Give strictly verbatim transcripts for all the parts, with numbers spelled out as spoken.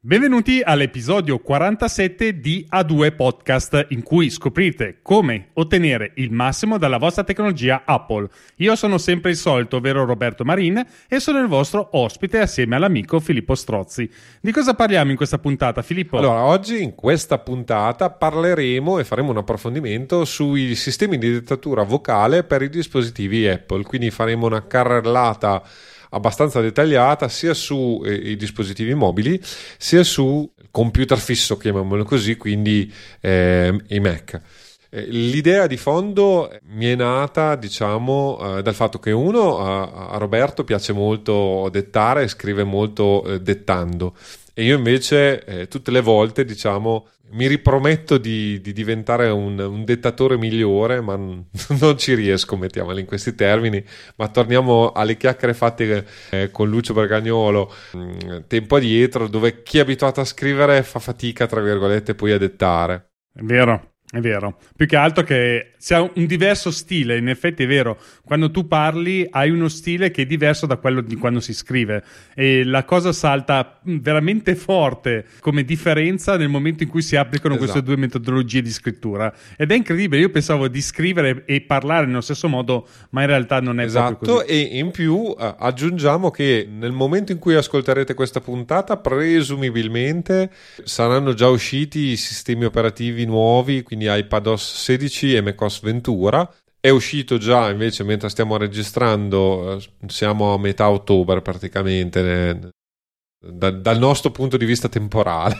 Benvenuti all'episodio quarantasette di A due Podcast, in cui scoprite come ottenere il massimo dalla vostra tecnologia Apple. Io sono sempre il solito, ovvero Roberto Marin, e sono il vostro ospite assieme all'amico Filippo Strozzi. Di cosa parliamo in questa puntata, Filippo? Allora, oggi in questa puntata parleremo e faremo un approfondimento sui sistemi di dettatura vocale per i dispositivi Apple, quindi faremo una carrellata abbastanza dettagliata sia su eh, i dispositivi mobili sia su computer fisso, chiamiamolo così, quindi eh, i Mac. Eh, l'idea di fondo mi è nata, diciamo, eh, dal fatto che uno, a, a Roberto piace molto dettare e scrive molto eh, dettando, e io invece eh, tutte le volte, diciamo, mi riprometto di, di diventare un, un dettatore migliore, ma n- non ci riesco, mettiamoli in questi termini. Ma torniamo alle chiacchiere fatte eh, con Lucio Bergagnolo mh, tempo addietro, dove chi è abituato a scrivere fa fatica, tra virgolette, poi a dettare. È vero. È vero, più che altro che sia un diverso stile, in effetti è vero, quando tu parli hai uno stile che è diverso da quello di quando si scrive, e la cosa salta veramente forte come differenza nel momento in cui si applicano, esatto, queste due metodologie di scrittura, ed è incredibile. Io pensavo di scrivere e parlare nello stesso modo, ma in realtà non è, esatto, proprio così. E in più aggiungiamo che nel momento in cui ascolterete questa puntata presumibilmente saranno già usciti i sistemi operativi nuovi, quindi iPadOS sedici e macOS Ventura. È uscito già, invece, mentre stiamo registrando, siamo a metà ottobre praticamente, ne, da, dal nostro punto di vista temporale.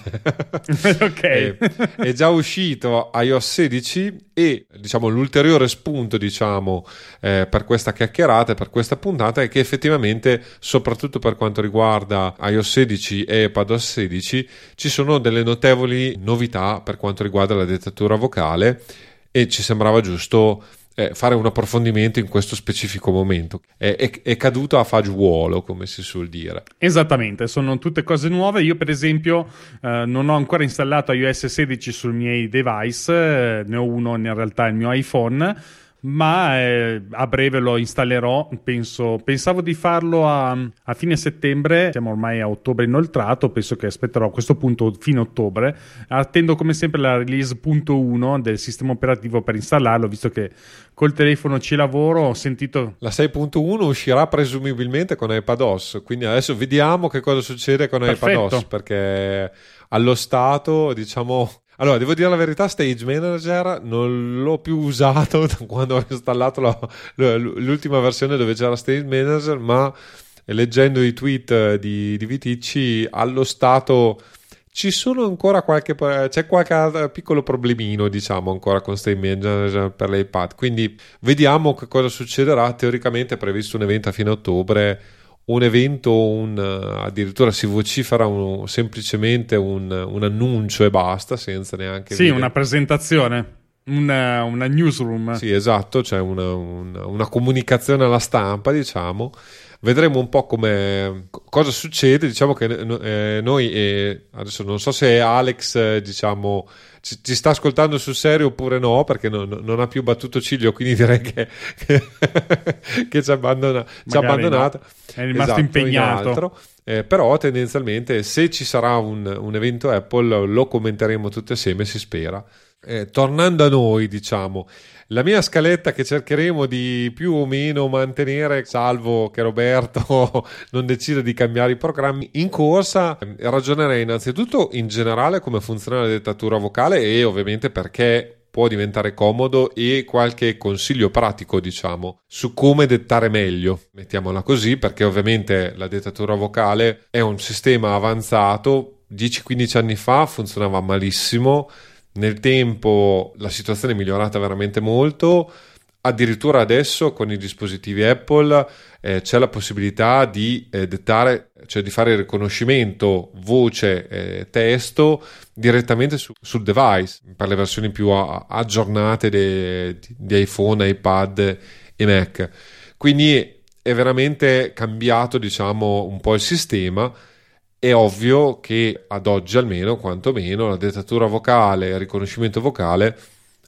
Ok. è, è già uscito iOS sedici, e diciamo l'ulteriore spunto, diciamo, eh, per questa chiacchierata e per questa puntata è che effettivamente, soprattutto per quanto riguarda iOS sedici e iPadOS sedici, ci sono delle notevoli novità per quanto riguarda la dettatura vocale, e ci sembrava giusto eh, fare un approfondimento in questo specifico momento. È, è, è caduto a fagiolo, come si suol dire. Esattamente, sono tutte cose nuove. Io, per esempio, eh, non ho ancora installato iOS sedici sui miei device, eh, ne ho uno in realtà, il mio iPhone, ma eh, a breve lo installerò, penso. Pensavo di farlo a, a fine settembre, siamo ormai a ottobre inoltrato, penso che aspetterò a questo punto fino a ottobre. Attendo come sempre la release punto uno del sistema operativo per installarlo, visto che col telefono ci lavoro. Ho sentito la sei punto uno uscirà presumibilmente con iPadOS, quindi adesso vediamo che cosa succede con, perfetto, iPadOS, perché allo stato, diciamo... Allora, devo dire la verità, Stage Manager non l'ho più usato da quando ho installato la, l'ultima versione dove c'era Stage Manager, ma leggendo i tweet di, di Viticci, allo stato ci sono ancora qualche, c'è qualche piccolo problemino, diciamo, ancora con Stage Manager per l'iPad, quindi vediamo che cosa succederà. Teoricamente è previsto un evento a fine ottobre, un evento, un, addirittura si vocifera un, semplicemente un, un annuncio e basta, senza neanche... Sì, vedere. Una presentazione, una, una newsroom. Sì, esatto, cioè una, una, una comunicazione alla stampa, diciamo. Vedremo un po' come, cosa succede. Diciamo che eh, noi, eh, adesso non so se Alex, eh, diciamo, ci, ci sta ascoltando sul serio oppure no, perché no, no, non ha più battuto ciglio, quindi direi che, che, che ci ha abbandona, abbandonato, no, è rimasto, esatto, impegnato in altro. Eh, però tendenzialmente, se ci sarà un, un evento Apple, lo commenteremo tutti assieme, si spera. Eh, tornando a noi, diciamo, la mia scaletta che cercheremo di più o meno mantenere, salvo che Roberto non decida di cambiare i programmi in corsa, ragionerei innanzitutto in generale come funziona la dettatura vocale e ovviamente perché può diventare comodo, e qualche consiglio pratico, diciamo, su come dettare meglio, mettiamola così, perché ovviamente la dettatura vocale è un sistema avanzato. dieci quindici anni fa funzionava malissimo. Nel tempo la situazione è migliorata veramente molto, addirittura adesso con i dispositivi Apple eh, c'è la possibilità di eh, dettare, cioè di fare il riconoscimento voce eh, testo direttamente su, sul device, per le versioni più a, aggiornate de, di iPhone, iPad e Mac. Quindi è veramente cambiato, diciamo, un po' il sistema. È ovvio che ad oggi, almeno quantomeno, la dettatura vocale, il riconoscimento vocale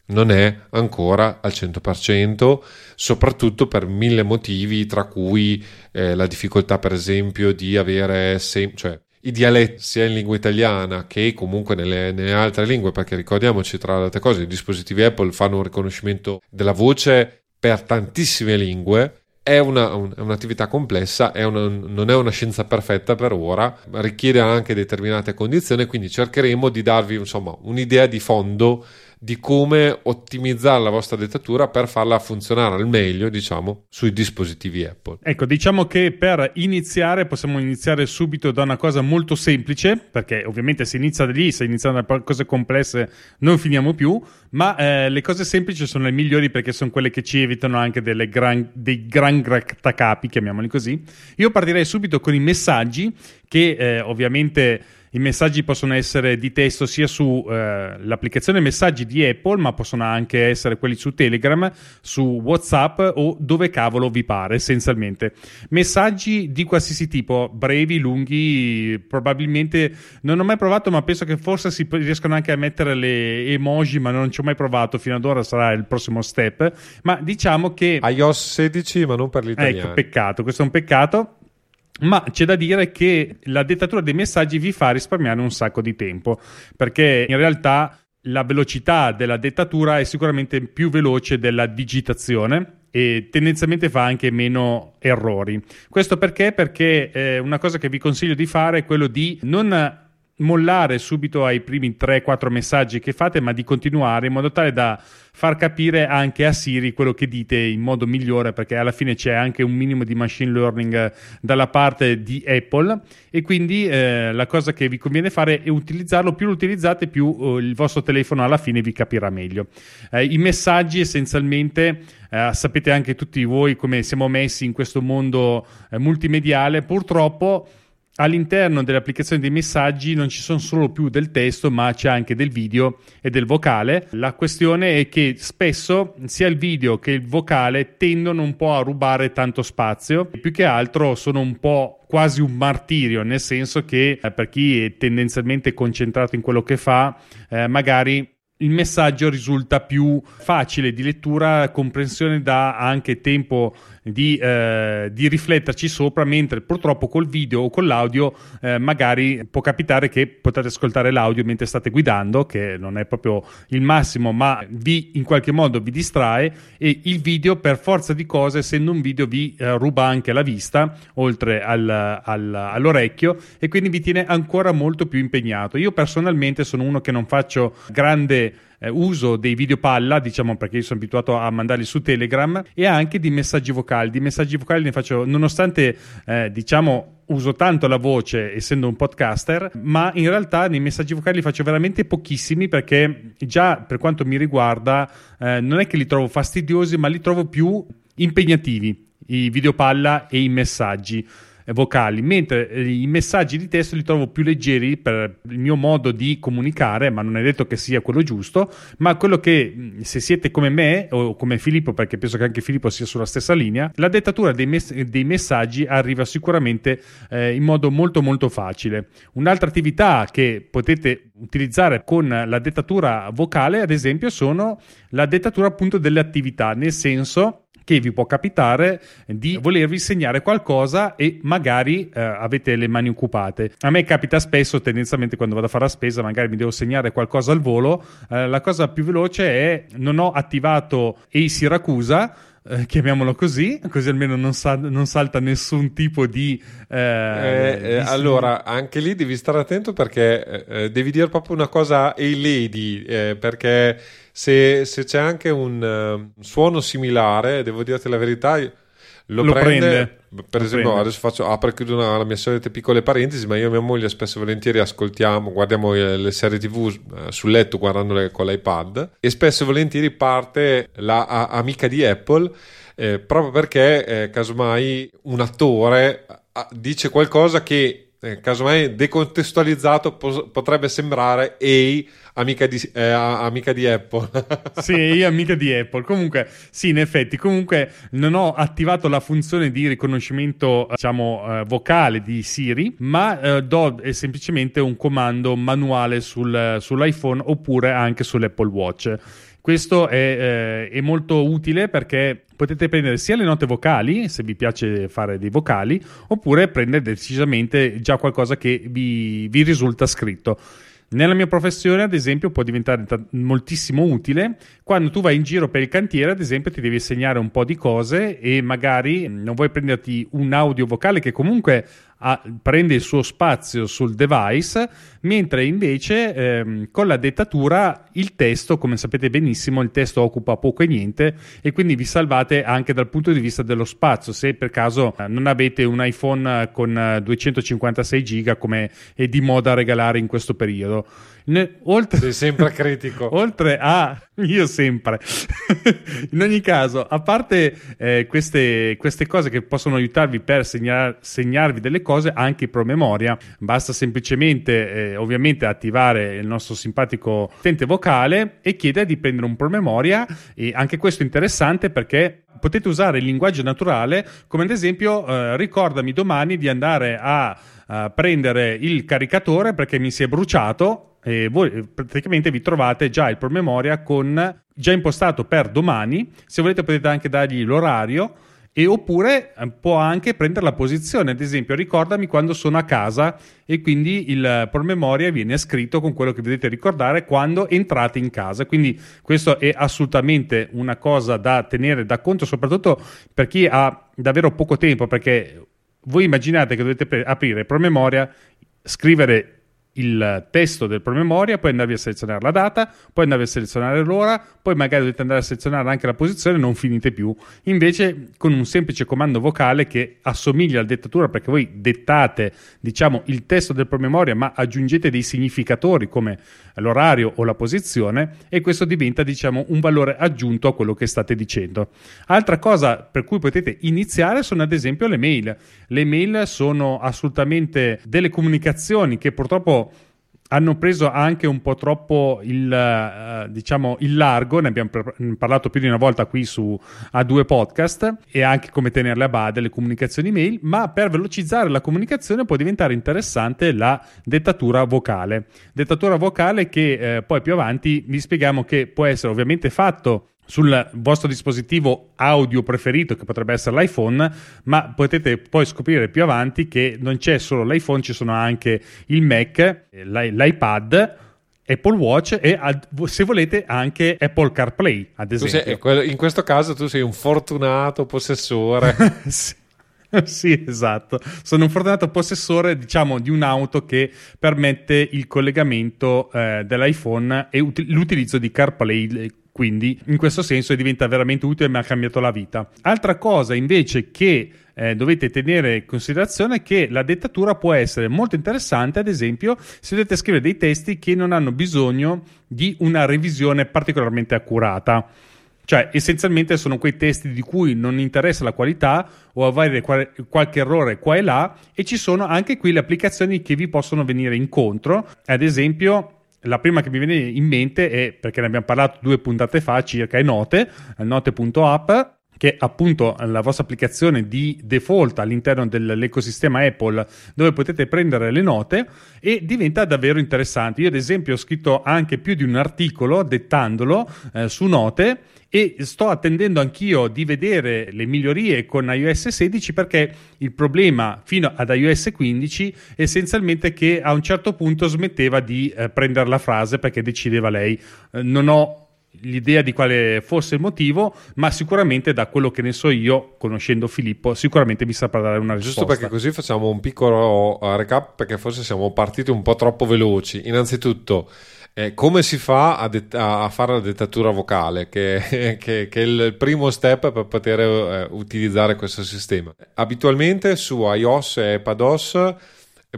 non è ancora al cento per cento, soprattutto per mille motivi, tra cui eh, la difficoltà, per esempio, di avere sem- cioè i dialetti sia in lingua italiana che comunque nelle, nelle altre lingue, perché ricordiamoci, tra le altre cose, i dispositivi Apple fanno un riconoscimento della voce per tantissime lingue. È una, un, è un'attività complessa, è una, non è una scienza perfetta per ora, richiede anche determinate condizioni, quindi cercheremo di darvi insomma un'idea di fondo di come ottimizzare la vostra dettatura per farla funzionare al meglio, diciamo, sui dispositivi Apple. Ecco, diciamo che per iniziare possiamo iniziare subito da una cosa molto semplice, perché ovviamente se inizia da lì, se iniziano da cose complesse non finiamo più, ma eh, le cose semplici sono le migliori, perché sono quelle che ci evitano anche delle gran, dei gran grattacapi, chiamiamoli così. Io partirei subito con i messaggi, che eh, ovviamente... I messaggi possono essere di testo sia su eh, l'applicazione messaggi di Apple, ma possono anche essere quelli su Telegram, su WhatsApp o dove cavolo vi pare, essenzialmente. Messaggi di qualsiasi tipo, brevi, lunghi, probabilmente non ho mai provato, ma penso che forse si riescano anche a mettere le emoji, ma non ci ho mai provato fino ad ora, sarà il prossimo step. Ma diciamo che iOS sedici, ma non per gli italiani. Ecco, peccato, questo è un peccato. Ma c'è da dire che la dettatura dei messaggi vi fa risparmiare un sacco di tempo, perché in realtà la velocità della dettatura è sicuramente più veloce della digitazione e tendenzialmente fa anche meno errori. Questo perché? Perché eh, una cosa che vi consiglio di fare è quello di non mollare subito ai primi tre quattro messaggi che fate, ma di continuare in modo tale da far capire anche a Siri quello che dite in modo migliore, perché alla fine c'è anche un minimo di machine learning dalla parte di Apple, e quindi eh, la cosa che vi conviene fare è utilizzarlo, più lo utilizzate più eh, il vostro telefono alla fine vi capirà meglio. Eh, i messaggi essenzialmente, eh, sapete anche tutti voi come siamo messi in questo mondo eh, multimediale, purtroppo all'interno dell'applicazione dei messaggi non ci sono solo più del testo, ma c'è anche del video e del vocale. La questione è che spesso sia il video che il vocale tendono un po' a rubare tanto spazio, e più che altro sono un po' quasi un martirio, nel senso che eh, per chi è tendenzialmente concentrato in quello che fa, eh, magari il messaggio risulta più facile di lettura, comprensione, dà anche tempo di, eh, di rifletterci sopra, mentre purtroppo col video o con l'audio eh, magari può capitare che potete ascoltare l'audio mentre state guidando, che non è proprio il massimo, ma vi in qualche modo vi distrae, e il video per forza di cose, essendo un video, vi eh, ruba anche la vista oltre al, al, all'orecchio, e quindi vi tiene ancora molto più impegnato. Io personalmente sono uno che non faccio grande Eh, uso dei video palla, diciamo, perché io sono abituato a mandarli su Telegram, e anche di messaggi vocali. Di messaggi vocali ne faccio, nonostante eh, diciamo uso tanto la voce essendo un podcaster, ma in realtà nei messaggi vocali li faccio veramente pochissimi, perché già per quanto mi riguarda eh, non è che li trovo fastidiosi, ma li trovo più impegnativi i video palla e i messaggi vocali, mentre i messaggi di testo li trovo più leggeri per il mio modo di comunicare, ma non è detto che sia quello giusto. Ma quello che, se siete come me o come Filippo, perché penso che anche Filippo sia sulla stessa linea, la dettatura dei, mess- dei messaggi arriva sicuramente eh, in modo molto molto facile. Un'altra attività che potete utilizzare con la dettatura vocale, ad esempio, sono la dettatura appunto delle attività, nel senso che vi può capitare di volervi segnare qualcosa e magari eh, avete le mani occupate. A me capita spesso, tendenzialmente quando vado a fare la spesa, magari mi devo segnare qualcosa al volo. Eh, la cosa più veloce è: non ho attivato Ehi Siracusa, eh, chiamiamolo così, così almeno non, sa- non salta nessun tipo di... Eh, eh, eh, di... Allora, anche lì devi stare attento, perché eh, devi dire proprio una cosa Ehi Lady, eh, perché... Se, se c'è anche un, uh, un suono similare, devo dirti la verità, lo, lo prende, prende per lo esempio prende. Adesso faccio apro e chiudo una, la mia solita piccole parentesi, ma io e mia moglie spesso e volentieri ascoltiamo, guardiamo le, le serie tv uh, sul letto, guardandole con l'iPad, e spesso e volentieri parte la a, amica di Apple, eh, proprio perché eh, casomai un attore a, dice qualcosa che Eh, casomai decontestualizzato po- potrebbe sembrare Ehi, amica di, eh, amica di Apple. Sì, Ehi, amica di Apple. Comunque, sì, in effetti, comunque non ho attivato la funzione di riconoscimento, diciamo, eh, vocale di Siri, ma eh, do eh, semplicemente un comando manuale sul, sull'iPhone oppure anche sull'Apple Watch. Questo è, eh, è molto utile perché potete prendere sia le note vocali, se vi piace fare dei vocali, oppure prendere decisamente già qualcosa che vi, vi risulta scritto. Nella mia professione, ad esempio, può diventare t- moltissimo utile quando tu vai in giro per il cantiere, ad esempio, ti devi segnare un po' di cose e magari non vuoi prenderti un audio vocale che comunque ha, prende il suo spazio sul device, mentre invece ehm, con la dettatura il testo, come sapete benissimo, il testo occupa poco e niente, e quindi vi salvate anche dal punto di vista dello spazio, se per caso non avete un iPhone con duecentocinquantasei giga come è di moda regalare in questo periodo. Ne, oltre, sei sempre critico. Oltre a io sempre in ogni caso, a parte eh, queste, queste cose che possono aiutarvi per segnar, segnarvi delle cose, anche promemoria, basta semplicemente eh, ovviamente attivare il nostro simpatico utente vocale e chiedere di prendere un promemoria. E anche questo è interessante perché potete usare il linguaggio naturale, come ad esempio eh, ricordami domani di andare a eh, prendere il caricatore perché mi si è bruciato, e voi praticamente vi trovate già il promemoria con già impostato per domani. Se volete potete anche dargli l'orario, e oppure può anche prendere la posizione, ad esempio ricordami quando sono a casa, e quindi il promemoria viene scritto con quello che dovete ricordare quando entrate in casa. Quindi questo è assolutamente una cosa da tenere da conto, soprattutto per chi ha davvero poco tempo, perché voi immaginate che dovete pre- aprire promemoria, scrivere il testo del promemoria, poi andarvi a selezionare la data, poi andarvi a selezionare l'ora, poi magari dovete andare a selezionare anche la posizione, non finite più. Invece con un semplice comando vocale che assomiglia alla dettatura, perché voi dettate, diciamo, il testo del promemoria ma aggiungete dei significatori come l'orario o la posizione, e questo diventa, diciamo, un valore aggiunto a quello che state dicendo. Altra cosa per cui potete iniziare sono ad esempio le mail. Le mail sono assolutamente delle comunicazioni che purtroppo hanno preso anche un po' troppo il, diciamo, il largo. Ne abbiamo parlato più di una volta qui su A due Podcast, e anche come tenerle a bada le comunicazioni mail, ma per velocizzare la comunicazione può diventare interessante la dettatura vocale. Dettatura vocale che eh, poi più avanti vi spieghiamo che può essere ovviamente fatto sul vostro dispositivo audio preferito, che potrebbe essere l'iPhone, ma potete poi scoprire più avanti che non c'è solo l'iPhone, ci sono anche il Mac, l'iPad, Apple Watch e, se volete, anche Apple CarPlay, ad esempio. Tu sei, in questo caso tu sei un fortunato possessore. Sì. Sì, esatto, sono un fortunato possessore, diciamo, di un'auto che permette il collegamento eh, dell'iPhone e ut- l'utilizzo di CarPlay, quindi in questo senso diventa veramente utile e mi ha cambiato la vita. Altra cosa invece che eh, dovete tenere in considerazione è che la dettatura può essere molto interessante, ad esempio se dovete scrivere dei testi che non hanno bisogno di una revisione particolarmente accurata. Cioè, essenzialmente sono quei testi di cui non interessa la qualità o avere qualche errore qua e là, e ci sono anche qui le applicazioni che vi possono venire incontro. Ad esempio, la prima che mi viene in mente è, perché ne abbiamo parlato due puntate fa circa, è Note, note.app, che è appunto la vostra applicazione di default all'interno dell'ecosistema Apple, dove potete prendere le note, e diventa davvero interessante. Io ad esempio ho scritto anche più di un articolo dettandolo eh, su Note, e sto attendendo anch'io di vedere le migliorie con iOS sedici, perché il problema fino ad iOS quindici è essenzialmente che a un certo punto smetteva di eh, prendere la frase perché decideva lei. Eh, non ho l'idea di quale fosse il motivo, ma sicuramente, da quello che ne so io, conoscendo Filippo, sicuramente mi saprà dare una risposta. Giusto, perché così facciamo un piccolo recap, perché forse siamo partiti un po' troppo veloci. Innanzitutto, eh, come si fa a, det- a fare la dettatura vocale, che, che, che è il primo step per poter eh, utilizzare questo sistema. Abitualmente su iOS e iPadOS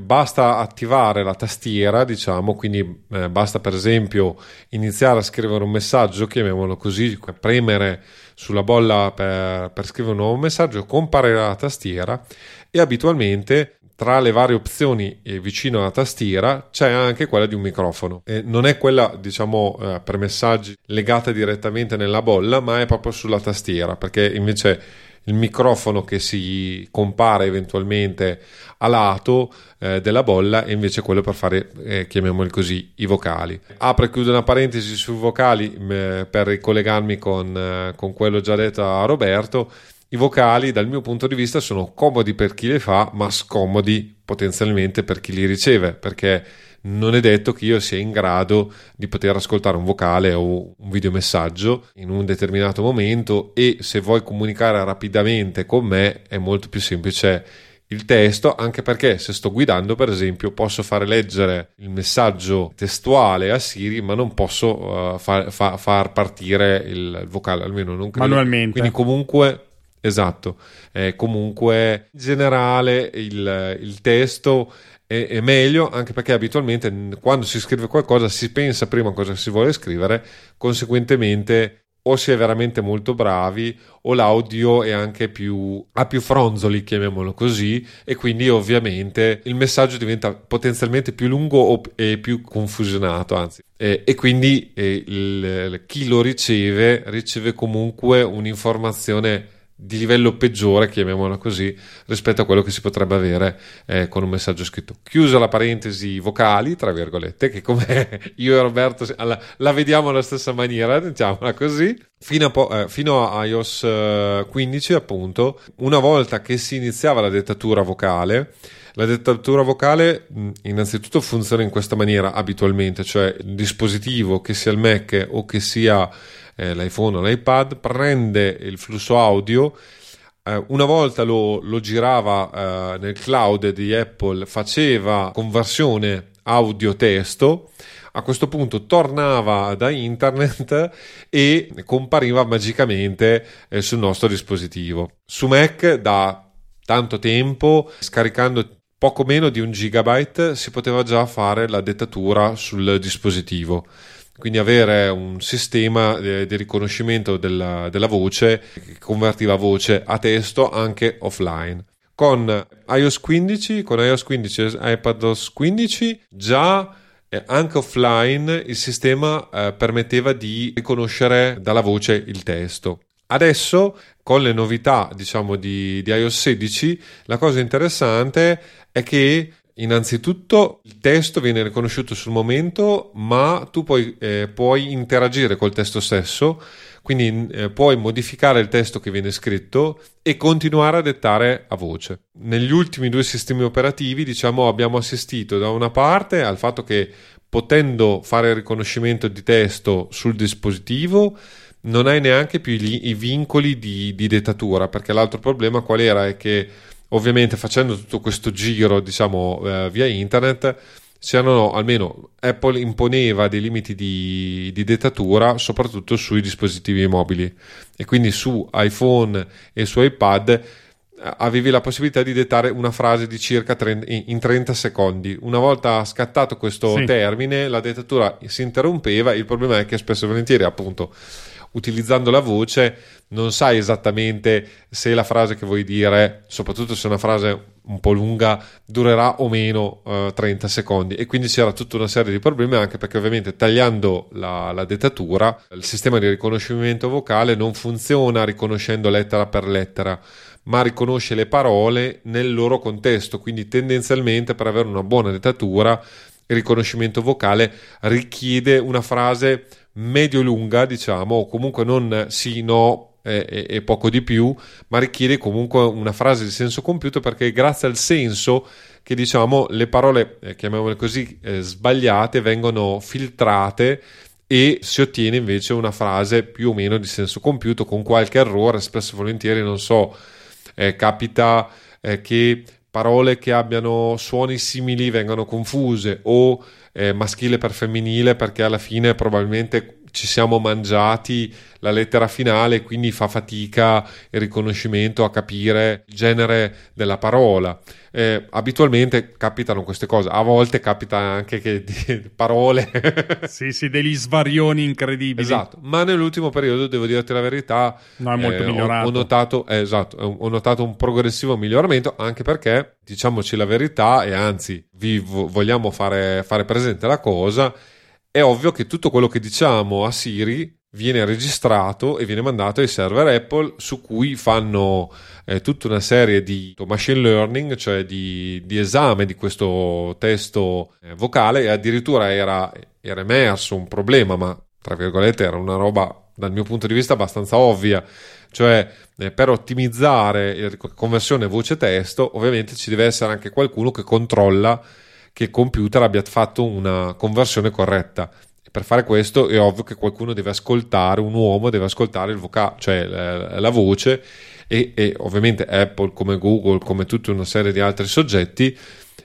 basta attivare la tastiera, diciamo, quindi eh, basta per esempio iniziare a scrivere un messaggio, chiamiamolo così, premere sulla bolla per, per scrivere un nuovo messaggio, comparirà la tastiera, e abitualmente tra le varie opzioni eh, vicino alla tastiera c'è anche quella di un microfono. Eh, non è quella, diciamo, eh, per messaggi legata direttamente nella bolla, ma è proprio sulla tastiera, perché invece il microfono che si compare eventualmente a lato eh, della bolla, e invece quello per fare, eh, chiamiamoli così, i vocali. Apro e chiudo una parentesi sui vocali mh, per ricollegarmi con, eh, con quello già detto a Roberto. I vocali, dal mio punto di vista, sono comodi per chi li fa, ma scomodi potenzialmente per chi li riceve, perché non è detto che io sia in grado di poter ascoltare un vocale o un videomessaggio in un determinato momento, e se vuoi comunicare rapidamente con me è molto più semplice il testo, anche perché se sto guidando, per esempio, posso fare leggere il messaggio testuale a Siri, ma non posso uh, fa, fa, far partire il vocale, almeno non credo. Manualmente. Quindi comunque... Esatto, eh, comunque in generale il, il testo è, è meglio, anche perché abitualmente quando si scrive qualcosa si pensa prima a cosa si vuole scrivere, conseguentemente o si è veramente molto bravi o l'audio è anche più, ha più fronzoli, chiamiamolo così, e quindi ovviamente il messaggio diventa potenzialmente più lungo e più confusionato, anzi. Eh, e quindi eh, il, chi lo riceve riceve comunque un'informazione di livello peggiore, chiamiamola così, rispetto a quello che si potrebbe avere eh, con un messaggio scritto. Chiusa la parentesi vocali, tra virgolette, che come io e Roberto alla, la vediamo alla stessa maniera, diciamola così, fino a, po- eh, fino a iOS quindici, appunto, una volta che si iniziava la dettatura vocale, la dettatura vocale innanzitutto funziona in questa maniera abitualmente, cioè il dispositivo, che sia il Mac o che sia l'iPhone o l'iPad, prende il flusso audio, eh, una volta lo, lo girava eh, nel cloud di Apple, faceva conversione audio-testo, a questo punto tornava da internet e compariva magicamente eh, sul nostro dispositivo. Su Mac da tanto tempo, scaricando poco meno di un gigabyte, si poteva già fare la dettatura sul dispositivo. Quindi avere un sistema di riconoscimento della, della voce che convertiva voce a testo anche offline. Con iOS quindici, con iOS quindici e iPadOS quindici già eh, anche offline il sistema eh, permetteva di riconoscere dalla voce il testo. Adesso con le novità, diciamo, di, di iOS sedici, la cosa interessante è che innanzitutto il testo viene riconosciuto sul momento, ma tu puoi, eh, puoi interagire col testo stesso, quindi eh, puoi modificare il testo che viene scritto e continuare a dettare a voce. Negli ultimi due sistemi operativi, diciamo, abbiamo assistito da una parte al fatto che, potendo fare il riconoscimento di testo sul dispositivo, non hai neanche più gli, i vincoli di, di dettatura, perché l'altro problema qual era è che ovviamente facendo tutto questo giro, diciamo, eh, via internet, c'erano, almeno Apple imponeva dei limiti di, di dettatura soprattutto sui dispositivi mobili, e quindi su iPhone e su iPad eh, avevi la possibilità di dettare una frase di circa trenta, in trenta secondi. Una volta scattato questo sì. termine, la dettatura si interrompeva. Il problema è che spesso e volentieri, appunto, utilizzando la voce non sai esattamente se la frase che vuoi dire, soprattutto se è una frase un po' lunga, durerà o meno eh, trenta secondi, e quindi c'era tutta una serie di problemi, anche perché ovviamente tagliando la, la dettatura il sistema di riconoscimento vocale non funziona riconoscendo lettera per lettera, ma riconosce le parole nel loro contesto, quindi tendenzialmente per avere una buona dettatura il riconoscimento vocale richiede una frase medio-lunga, diciamo, o comunque non sì, no e, e poco di più, ma richiede comunque una frase di senso compiuto, perché grazie al senso che, diciamo, le parole, eh, chiamiamole così, eh, sbagliate vengono filtrate e si ottiene invece una frase più o meno di senso compiuto, con qualche errore. Spesso e volentieri, non so, eh, capita eh, che parole che abbiano suoni simili vengano confuse, o eh, maschile per femminile, perché alla fine probabilmente ci siamo mangiati la lettera finale, quindi fa fatica il riconoscimento a capire il genere della parola. Eh, abitualmente capitano queste cose, a volte capita anche che di parole sì sì degli svarioni incredibili. Esatto, ma nell'ultimo periodo devo dirti la verità, no, è molto eh, migliorato. Ho, ho notato eh, esatto, ho notato un progressivo miglioramento, anche perché, diciamoci la verità, e anzi vi vogliamo fare, fare presente la cosa, è ovvio che tutto quello che diciamo a Siri viene registrato e viene mandato ai server Apple, su cui fanno eh, tutta una serie di machine learning, cioè di, di esame di questo testo eh, vocale. E addirittura era, era emerso un problema, ma tra virgolette era una roba dal mio punto di vista abbastanza ovvia, cioè eh, per ottimizzare la conversione voce testo ovviamente ci deve essere anche qualcuno che controlla che il computer abbia fatto una conversione corretta. Per fare questo è ovvio che qualcuno deve ascoltare, un uomo deve ascoltare il vocale, cioè la, la voce, e, e ovviamente Apple, come Google, come tutta una serie di altri soggetti,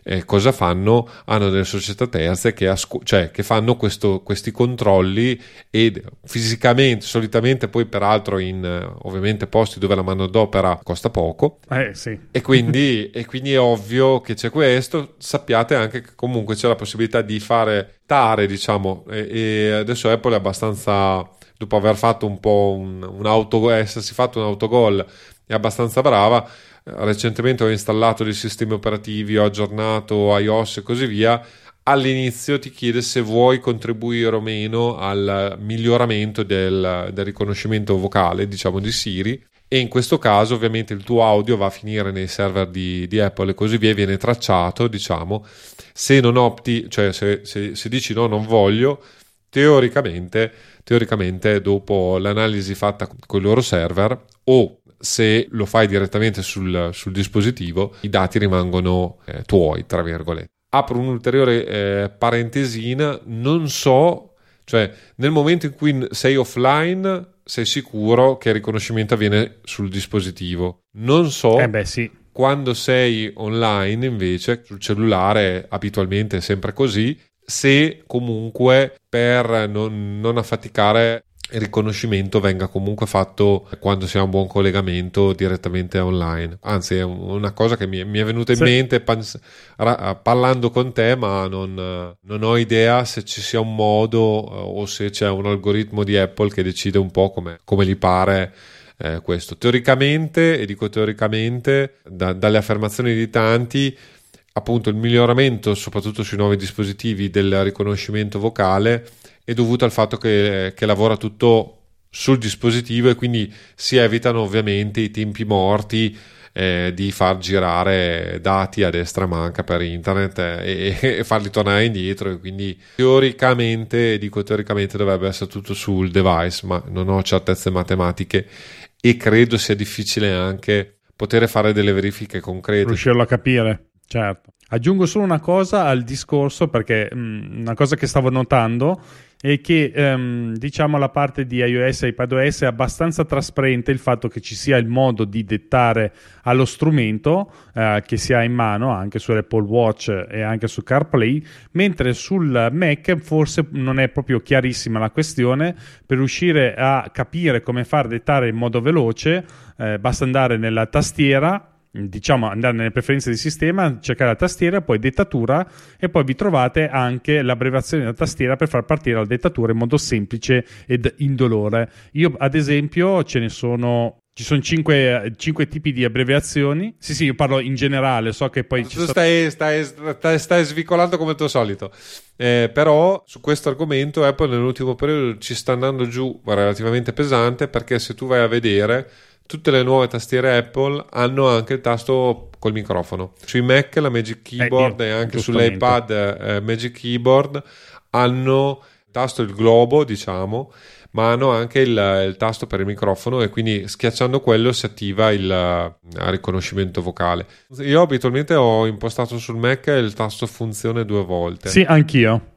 eh, cosa fanno? Hanno delle società terze che, asco- cioè, che fanno questo, questi controlli, e fisicamente, solitamente poi peraltro in ovviamente posti dove la manodopera costa poco, eh, sì. e, quindi, e quindi è ovvio che c'è questo. Sappiate anche che comunque c'è la possibilità di fare tare, diciamo, e, e adesso Apple è abbastanza, dopo aver fatto un po' un, un auto, essersi fatto un autogol, è abbastanza brava. Recentemente ho installato dei sistemi operativi, ho aggiornato iOS e così via. All'inizio ti chiede se vuoi contribuire o meno al miglioramento del, del riconoscimento vocale, diciamo, di Siri, e in questo caso ovviamente il tuo audio va a finire nei server di, di Apple e così via, e viene tracciato, diciamo. Se non opti, cioè se, se, se dici no, non voglio, teoricamente, teoricamente dopo l'analisi fatta con i loro server, o se lo fai direttamente sul, sul dispositivo, i dati rimangono eh, tuoi, tra virgolette. Apro un'ulteriore eh, parentesina, non so, cioè nel momento in cui sei offline sei sicuro che il riconoscimento avviene sul dispositivo. Non so, eh beh, sì. Quando sei online invece, sul cellulare abitualmente è sempre così, se comunque per non, non affaticare il riconoscimento venga comunque fatto quando si ha un buon collegamento direttamente online. Anzi, è una cosa che mi, mi è venuta in sì. mente pans- ra- parlando con te, ma non, non ho idea se ci sia un modo o se c'è un algoritmo di Apple che decide un po' come, come gli pare eh, questo. Teoricamente, e dico teoricamente, da, dalle affermazioni di tanti, appunto il miglioramento, soprattutto sui nuovi dispositivi, del riconoscimento vocale è dovuto al fatto che, che lavora tutto sul dispositivo, e quindi si evitano ovviamente i tempi morti eh, di far girare dati a destra e manca per internet eh, e, e farli tornare indietro, e quindi teoricamente, dico teoricamente, dovrebbe essere tutto sul device, ma non ho certezze matematiche e credo sia difficile anche poter fare delle verifiche concrete. Riuscirlo a capire, certo. Aggiungo solo una cosa al discorso, perché mh, una cosa che stavo notando è che ehm, diciamo la parte di iOS e iPadOS è abbastanza trasparente, il fatto che ci sia il modo di dettare allo strumento eh, che si ha in mano anche sull'Apple Watch e anche su CarPlay, mentre sul Mac forse non è proprio chiarissima la questione. Per riuscire a capire come far dettare in modo veloce eh, basta andare nella tastiera, diciamo andare nelle preferenze di sistema, cercare la tastiera, poi dettatura, e poi vi trovate anche l'abbreviazione della tastiera per far partire la dettatura in modo semplice ed indolore. Io ad esempio ce ne sono ci sono cinque, cinque tipi di abbreviazioni. Sì, sì, io parlo in generale, so che poi... Tu stai, stai, stai, stai svicolando come il tuo solito. Eh, però su questo argomento Apple nell'ultimo periodo ci sta andando giù relativamente pesante, perché se tu vai a vedere... tutte le nuove tastiere Apple hanno anche il tasto col microfono. Sui Mac la Magic Keyboard eh, io, e anche sull'iPad eh, Magic Keyboard hanno il tasto, il globo diciamo, ma hanno anche il, il tasto per il microfono, e quindi schiacciando quello si attiva il, il riconoscimento vocale. Io abitualmente ho impostato sul Mac il tasto funzione due volte. Sì, anch'io.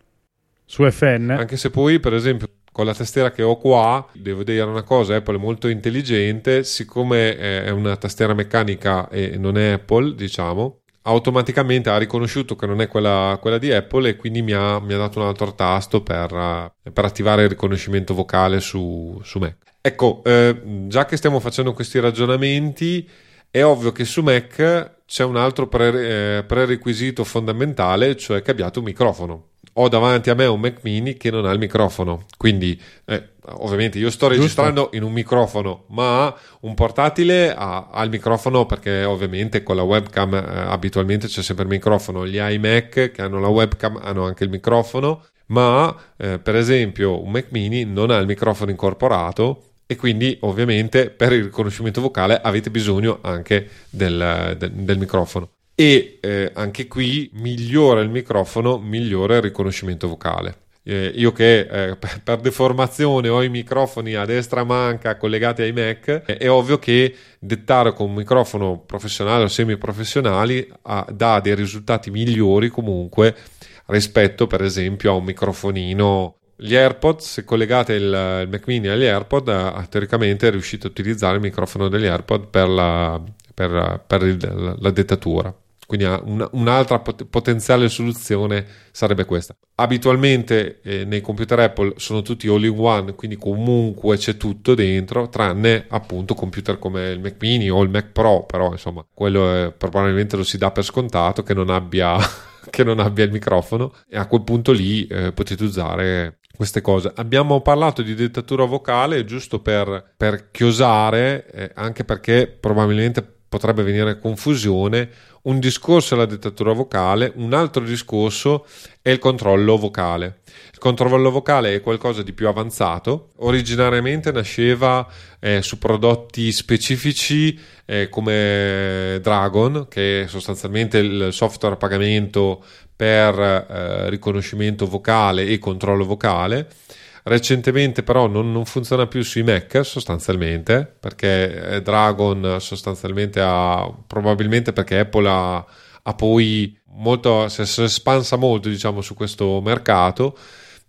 Su F N. Anche se poi per esempio... con la tastiera che ho qua, devo dire una cosa, Apple è molto intelligente, siccome è una tastiera meccanica e non è Apple, diciamo, automaticamente ha riconosciuto che non è quella, quella di Apple, e quindi mi ha, mi ha dato un altro tasto per, per attivare il riconoscimento vocale su, su Mac. Ecco, eh, già che stiamo facendo questi ragionamenti, è ovvio che su Mac c'è un altro pre, eh, prerequisito fondamentale, cioè che abbiate un microfono. ho davanti a me un Mac Mini che non ha il microfono, quindi eh, ovviamente io sto registrando Giusto. in un microfono, ma un portatile ha, ha il microfono, perché ovviamente con la webcam eh, abitualmente c'è sempre il microfono. Gli iMac che hanno la webcam hanno anche il microfono, ma eh, per esempio un Mac Mini non ha il microfono incorporato, e quindi ovviamente per il riconoscimento vocale avete bisogno anche del, del, del microfono. E eh, anche qui migliora il microfono, migliora il riconoscimento vocale. Eh, io che eh, per, per deformazione ho i microfoni a destra manca collegati ai Mac, eh, è ovvio che dettare con un microfono professionale o semiprofessionali ah, dà dei risultati migliori comunque rispetto per esempio a un microfonino. Gli AirPods, se collegate il, il Mac Mini agli AirPods, teoricamente riuscite a utilizzare il microfono degli AirPods per la, per, per il, la dettatura. Quindi una, un'altra pot- potenziale soluzione sarebbe questa. Abitualmente eh, nei computer Apple sono tutti all in one, quindi comunque c'è tutto dentro, tranne appunto computer come il Mac Mini o il Mac Pro, però insomma quello è, probabilmente lo si dà per scontato che non abbia, che non abbia il microfono, e a quel punto lì eh, potete usare queste cose. Abbiamo parlato di dettatura vocale giusto per, per chiosare, eh, anche perché probabilmente potrebbe venire confusione. Un discorso è la dettatura vocale, un altro discorso è il controllo vocale. Il controllo vocale è qualcosa di più avanzato. Originariamente nasceva eh, su prodotti specifici eh, come Dragon, che è sostanzialmente il software a pagamento per eh, riconoscimento vocale e controllo vocale. Recentemente però non, non funziona più sui Mac sostanzialmente, perché Dragon sostanzialmente ha, probabilmente perché Apple ha, ha poi molto, si è espansa molto diciamo su questo mercato,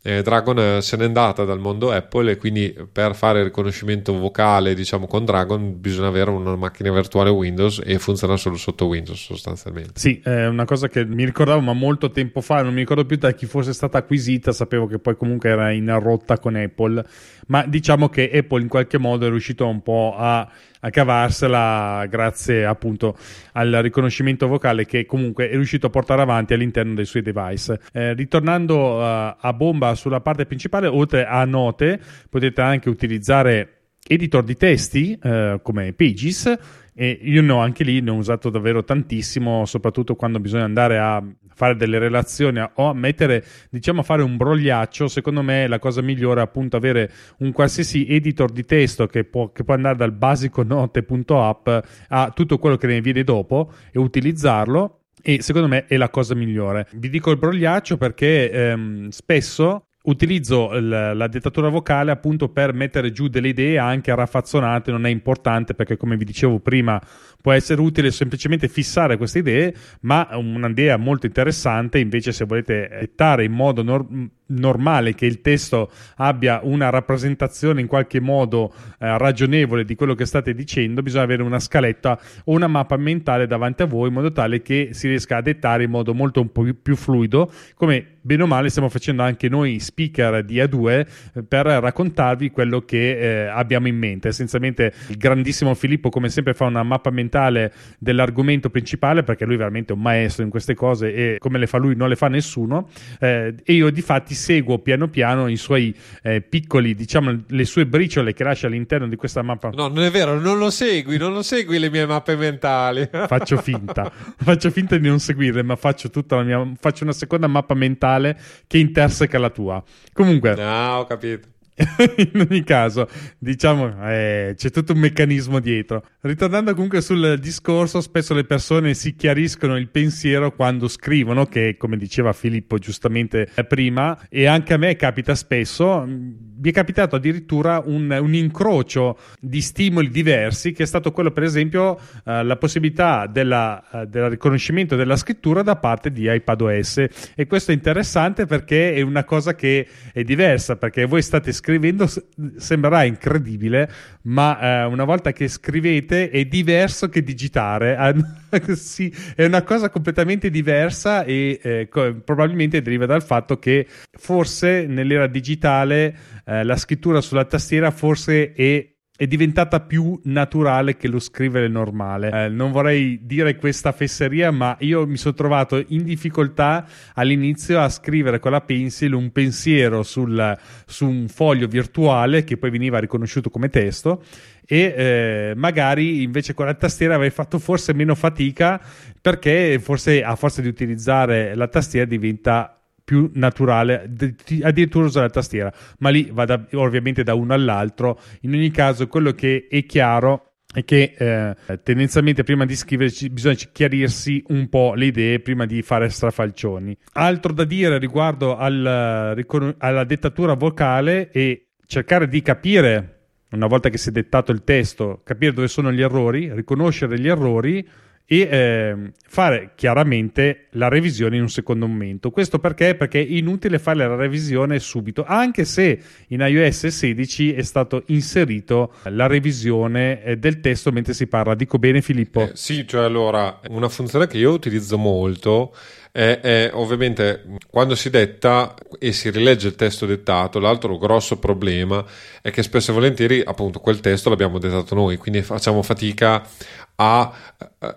eh, Dragon se n'è andata dal mondo Apple, e quindi per fare il riconoscimento vocale diciamo con Dragon bisogna avere una macchina virtuale Windows, e funziona solo sotto Windows sostanzialmente. Sì, è una cosa che mi ricordavo, ma molto tempo fa, non mi ricordo più da chi fosse stata acquisita, sapevo che poi comunque era in rotta con Apple, ma diciamo che Apple in qualche modo è riuscito un po' a a cavarsela grazie appunto al riconoscimento vocale, che comunque è riuscito a portare avanti all'interno dei suoi device. Eh, ritornando uh, a bomba sulla parte principale, oltre a note potete anche utilizzare editor di testi uh, come Pages, e io ne ho anche lì, ne ho usato davvero tantissimo, soprattutto quando bisogna andare a fare delle relazioni o a mettere, diciamo, a fare un brogliaccio. Secondo me la cosa migliore è appunto avere un qualsiasi editor di testo che può, che può andare dal basico note.app a tutto quello che ne viene dopo e utilizzarlo, e secondo me è la cosa migliore. Vi dico il brogliaccio perché ehm, spesso utilizzo la, la dettatura vocale appunto per mettere giù delle idee anche raffazzonate. Non è importante perché, come vi dicevo prima, può essere utile semplicemente fissare queste idee, ma un'idea molto interessante. Invece, se volete dettare in modo nor- normale, che il testo abbia una rappresentazione in qualche modo eh, ragionevole di quello che state dicendo, bisogna avere una scaletta o una mappa mentale davanti a voi, in modo tale che si riesca a dettare in modo molto un po' più fluido, come bene o male stiamo facendo anche noi speaker di A due per raccontarvi quello che eh, abbiamo in mente. Essenzialmente il grandissimo Filippo, come sempre, fa una mappa mentale dell'argomento principale, perché lui è veramente un maestro in queste cose, e come le fa lui non le fa nessuno, eh, e io di fatti seguo piano piano i suoi eh, piccoli, diciamo, le sue briciole che lascia all'interno di questa mappa. No, non è vero, non lo segui, non lo segui le mie mappe mentali. Faccio finta, faccio finta di non seguirle, ma faccio tutta la mia, faccio una seconda mappa mentale che interseca la tua. Comunque, no, ho capito. In ogni caso, diciamo, eh, c'è tutto un meccanismo dietro. Ritornando comunque sul discorso, spesso le persone si chiariscono il pensiero quando scrivono, che, come diceva Filippo giustamente prima, e anche a me capita spesso, mi è capitato addirittura un, un incrocio di stimoli diversi, che è stato quello, per esempio, eh, la possibilità della, eh, del riconoscimento della scrittura da parte di iPadOS. E questo è interessante perché è una cosa che è diversa, perché voi state scrivendo, sembrerà incredibile, ma eh, una volta che scrivete è diverso che digitare. Sì, è una cosa completamente diversa, e eh, co- probabilmente deriva dal fatto che forse nell'era digitale eh, la scrittura sulla tastiera forse è è diventata più naturale che lo scrivere normale. Eh, non vorrei dire questa fesseria, ma io mi sono trovato in difficoltà all'inizio a scrivere con la pencil un pensiero sul, su un foglio virtuale che poi veniva riconosciuto come testo, e eh, magari invece con la tastiera avrei fatto forse meno fatica, perché forse a forza di utilizzare la tastiera diventa più naturale addirittura usare la tastiera, ma lì vada ovviamente da uno all'altro. In ogni caso, quello che è chiaro è che eh, tendenzialmente prima di scrivere bisogna chiarirsi un po' le idee prima di fare strafalcioni. Altro da dire riguardo al, alla dettatura vocale e cercare di capire, una volta che si è dettato il testo, capire dove sono gli errori, riconoscere gli errori e eh, fare chiaramente la revisione in un secondo momento. Questo perché? Perché è inutile fare la revisione subito, anche se in iOS sedici è stato inserito la revisione del testo mentre si parla. Dico bene, Filippo? Eh, sì, cioè allora, una funzione che io utilizzo molto è, è ovviamente quando si detta e si rilegge il testo dettato. L'altro grosso problema è che spesso e volentieri appunto quel testo l'abbiamo dettato noi, quindi facciamo fatica a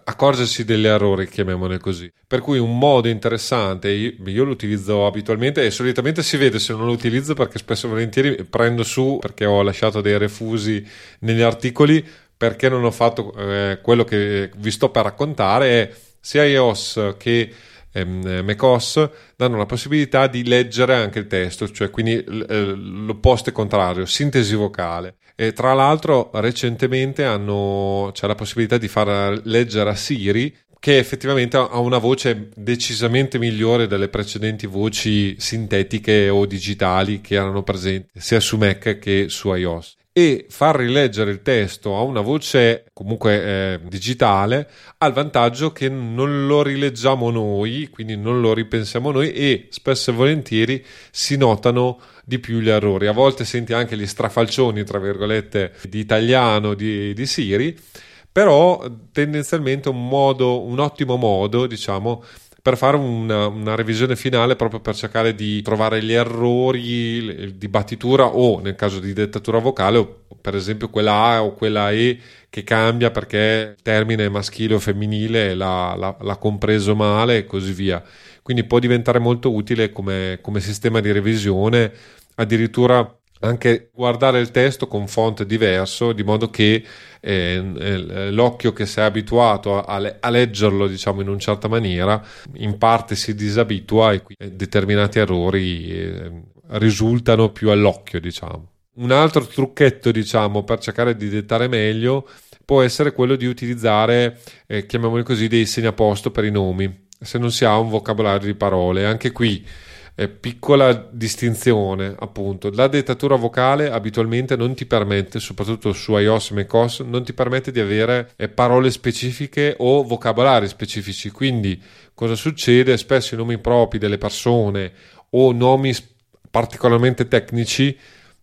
accorgersi degli errori, chiamiamole così. Per cui un modo interessante, io, io lo utilizzo abitualmente e solitamente si vede se non lo utilizzo, perché spesso e volentieri prendo su, perché ho lasciato dei refusi negli articoli perché non ho fatto eh, quello che vi sto per raccontare, è sia iOS che ehm, macOS danno la possibilità di leggere anche il testo, cioè quindi l- l'opposto e contrario, sintesi vocale. E tra l'altro recentemente hanno, c'è la possibilità di far leggere a Siri, che effettivamente ha una voce decisamente migliore delle precedenti voci sintetiche o digitali che erano presenti sia su Mac che su iOS, e far rileggere il testo a una voce comunque eh, digitale ha il vantaggio che non lo rileggiamo noi, quindi non lo ripensiamo noi, e spesso e volentieri si notano di più gli errori. A volte senti anche gli strafalcioni tra virgolette di italiano di, di Siri, però tendenzialmente un modo, un ottimo modo diciamo per fare una, una revisione finale, proprio per cercare di trovare gli errori di battitura o nel caso di dettatura vocale, o per esempio quella A o quella E che cambia perché il termine maschile o femminile l'ha, l'ha, l'ha compreso male e così via. Quindi può diventare molto utile come, come sistema di revisione, addirittura anche guardare il testo con font diverso, di modo che eh, l'occhio che si è abituato a, le- a leggerlo diciamo in una certa maniera in parte si disabitua e quindi determinati errori eh, risultano più all'occhio diciamo. Un altro trucchetto diciamo per cercare di dettare meglio può essere quello di utilizzare eh, chiamiamoli così dei segnaposto per i nomi, se non si ha un vocabolario di parole. Anche qui Eh, piccola distinzione, appunto, la dettatura vocale abitualmente non ti permette, soprattutto su iOS e macOS, non ti permette di avere eh, parole specifiche o vocabolari specifici. Quindi cosa succede? Spesso i nomi propri delle persone o nomi particolarmente tecnici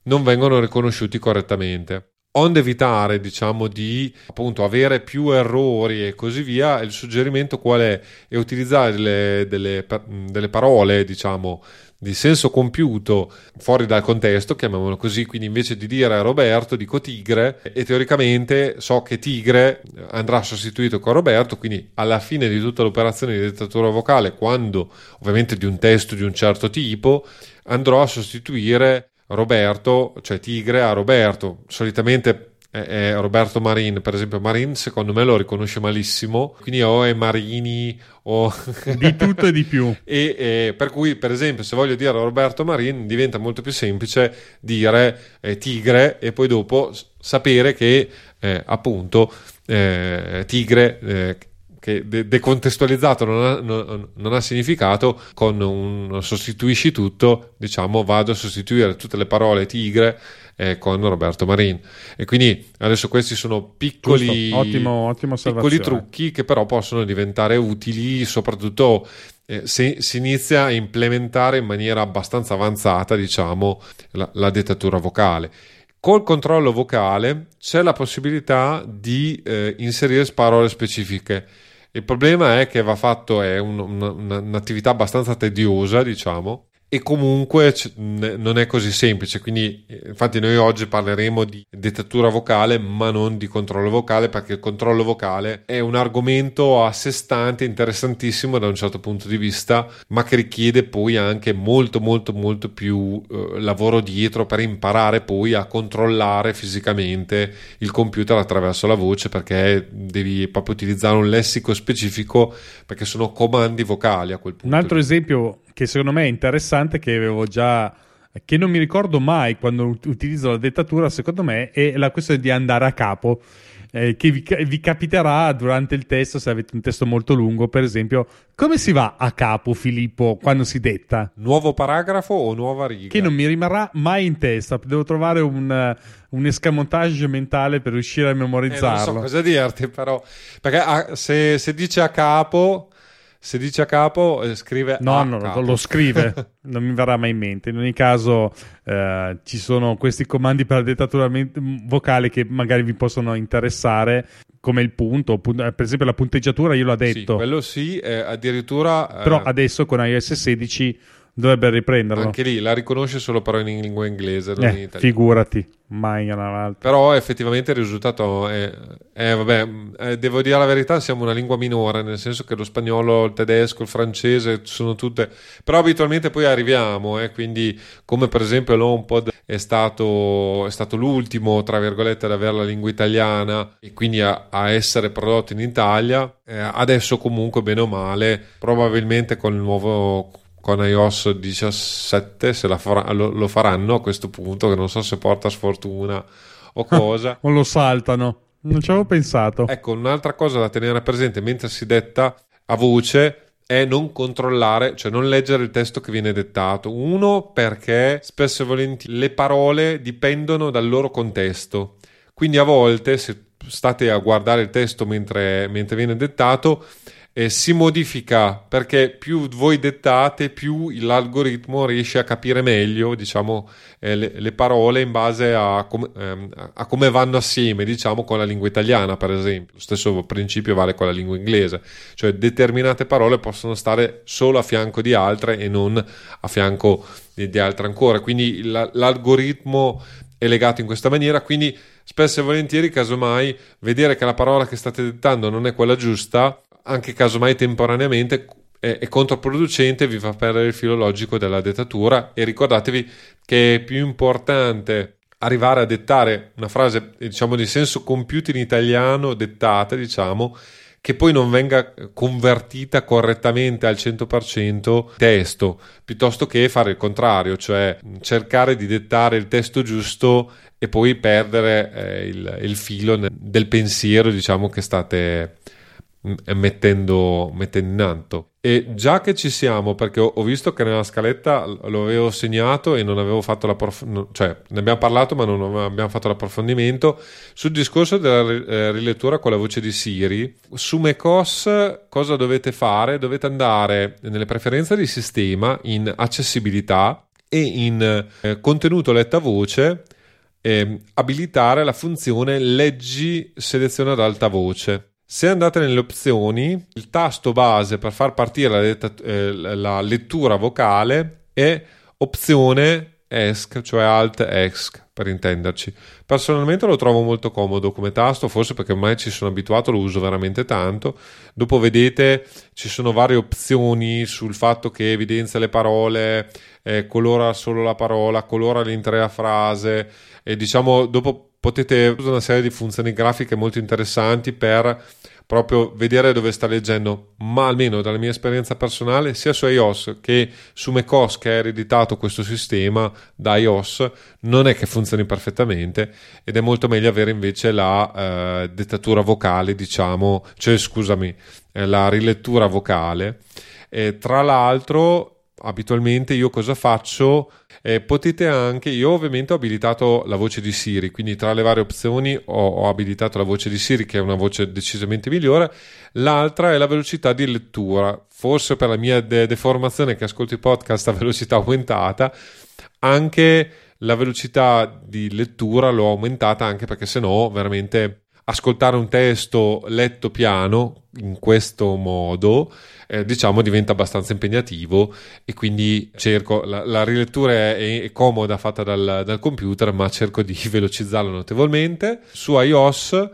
non vengono riconosciuti correttamente. Onde evitare diciamo di appunto avere più errori e così via, il suggerimento qual è? È utilizzare delle, delle, delle parole diciamo di senso compiuto fuori dal contesto, chiamiamolo così. Quindi invece di dire a Roberto dico tigre, e teoricamente so che tigre andrà sostituito con Roberto, quindi alla fine di tutta l'operazione di dettatura vocale, quando ovviamente di un testo di un certo tipo, andrò a sostituire Roberto, cioè tigre, a Roberto. Solitamente è Roberto Marin, per esempio. Marin secondo me lo riconosce malissimo, quindi o è Marini o di tutto e di più e, e per cui per esempio se voglio dire Roberto Marin diventa molto più semplice dire eh, tigre e poi dopo sapere che eh, appunto eh, tigre eh, che decontestualizzato non ha, non, non ha significato. Con un sostituisci tutto diciamo vado a sostituire tutte le parole tigre eh, con Roberto Marin, e quindi adesso questi sono piccoli, ottimo, ottimo piccoli trucchi che però possono diventare utili soprattutto eh, se si inizia a implementare in maniera abbastanza avanzata diciamo la, la dettatura vocale. Col controllo vocale c'è la possibilità di eh, inserire parole specifiche. Il problema è che va fatto, è un, una, un'attività abbastanza tediosa, diciamo, e comunque non è così semplice, quindi infatti noi oggi parleremo di dettatura vocale ma non di controllo vocale, perché il controllo vocale è un argomento a sé stante, interessantissimo da un certo punto di vista, ma che richiede poi anche molto molto molto più eh, lavoro dietro per imparare poi a controllare fisicamente il computer attraverso la voce, perché devi proprio utilizzare un lessico specifico, perché sono comandi vocali a quel punto. Un altro esempio che secondo me è interessante, che avevo già, che non mi ricordo mai quando utilizzo la dettatura, secondo me è la questione di andare a capo, eh, che vi, vi capiterà durante il testo, se avete un testo molto lungo per esempio. Come si va a capo, Filippo, quando si detta? Nuovo paragrafo o nuova riga? Che non mi rimarrà mai in testa, devo trovare un, un escamotage mentale per riuscire a memorizzarlo. Eh, non so cosa dirti, però, perché ah, se, se dice a capo, se dice a capo eh, scrive no, a no, capo. Lo scrive, non mi verrà mai in mente. In ogni caso eh, ci sono questi comandi per la dettatura vocale che magari vi possono interessare, come il punto, per esempio la punteggiatura, io l'ho detto. Sì, quello sì, eh, addirittura eh... però adesso con iOS sedici dovrebbe riprenderlo. Anche lì la riconosce solo però in lingua inglese, non eh, in italiano. Figurati, mai un'altra. Però effettivamente il risultato è, è vabbè, eh, devo dire la verità, siamo una lingua minore, nel senso che lo spagnolo, il tedesco, il francese sono tutte, però abitualmente poi arriviamo, eh, quindi come per esempio l'HomePod è stato, è stato l'ultimo tra virgolette ad avere la lingua italiana e quindi a, a essere prodotto in Italia. Eh, adesso comunque bene o male, probabilmente con il nuovo, con iOS diciassette se la farà, lo, lo faranno a questo punto, che non so se porta sfortuna o cosa o lo saltano, non ci avevo pensato. Ecco, un'altra cosa da tenere presente mentre si detta a voce è non controllare, cioè non leggere il testo che viene dettato. Uno, perché spesso e volentieri le parole dipendono dal loro contesto, quindi a volte se state a guardare il testo mentre, mentre viene dettato, Eh, si modifica, perché più voi dettate più l'algoritmo riesce a capire meglio, diciamo, eh, le, le parole in base a, com- ehm, a come vanno assieme, diciamo, con la lingua italiana per esempio. Lo stesso principio vale con la lingua inglese, cioè determinate parole possono stare solo a fianco di altre e non a fianco di, di altre ancora, quindi la, l'algoritmo è legato in questa maniera. Quindi spesso e volentieri, casomai vedere che la parola che state dettando non è quella giusta, anche casomai temporaneamente, è, è controproducente, vi fa perdere il filo logico della dettatura. E ricordatevi che è più importante arrivare a dettare una frase, diciamo, di senso compiuto in italiano, dettata, diciamo, che poi non venga convertita correttamente al cento per cento testo, piuttosto che fare il contrario, cioè cercare di dettare il testo giusto e poi perdere eh, il, il filo del pensiero, diciamo, che state mettendo, mettendo in atto. E già che ci siamo, perché ho, ho visto che nella scaletta lo avevo segnato e non avevo fatto l'approfondimento, cioè ne abbiamo parlato ma non abbiamo fatto l'approfondimento sul discorso della eh, rilettura con la voce di Siri. Su macOS cosa dovete fare? Dovete andare nelle preferenze di sistema, in accessibilità e in eh, contenuto letta voce, eh, abilitare la funzione leggi seleziona ad alta voce. Se andate nelle opzioni, il tasto base per far partire la, det- eh, la lettura vocale è opzione ESC, cioè Alt ESC per intenderci. Personalmente lo trovo molto comodo come tasto, forse perché ormai ci sono abituato, lo uso veramente tanto. Dopo vedete ci sono varie opzioni sul fatto che evidenzia le parole, eh, colora solo la parola, colora l'intera frase, e diciamo dopo potete usare una serie di funzioni grafiche molto interessanti per proprio vedere dove sta leggendo. Ma almeno dalla mia esperienza personale, sia su iOS che su macOS, che ha ereditato questo sistema da iOS, non è che funzioni perfettamente, ed è molto meglio avere invece la eh, dettatura vocale, diciamo, cioè scusami, eh, la rilettura vocale. Eh, tra l'altro, abitualmente io cosa faccio? Eh, potete anche, io ovviamente ho abilitato la voce di Siri, quindi tra le varie opzioni ho, ho abilitato la voce di Siri, che è una voce decisamente migliore. L'altra è la velocità di lettura, forse per la mia de- deformazione che ascolto i podcast a velocità aumentata, anche la velocità di lettura l'ho aumentata, anche perché sennò veramente ascoltare un testo letto piano in questo modo eh, diciamo diventa abbastanza impegnativo, e quindi cerco la, la rilettura è, è comoda, fatta dal, dal computer, ma cerco di velocizzarla notevolmente. Su iOS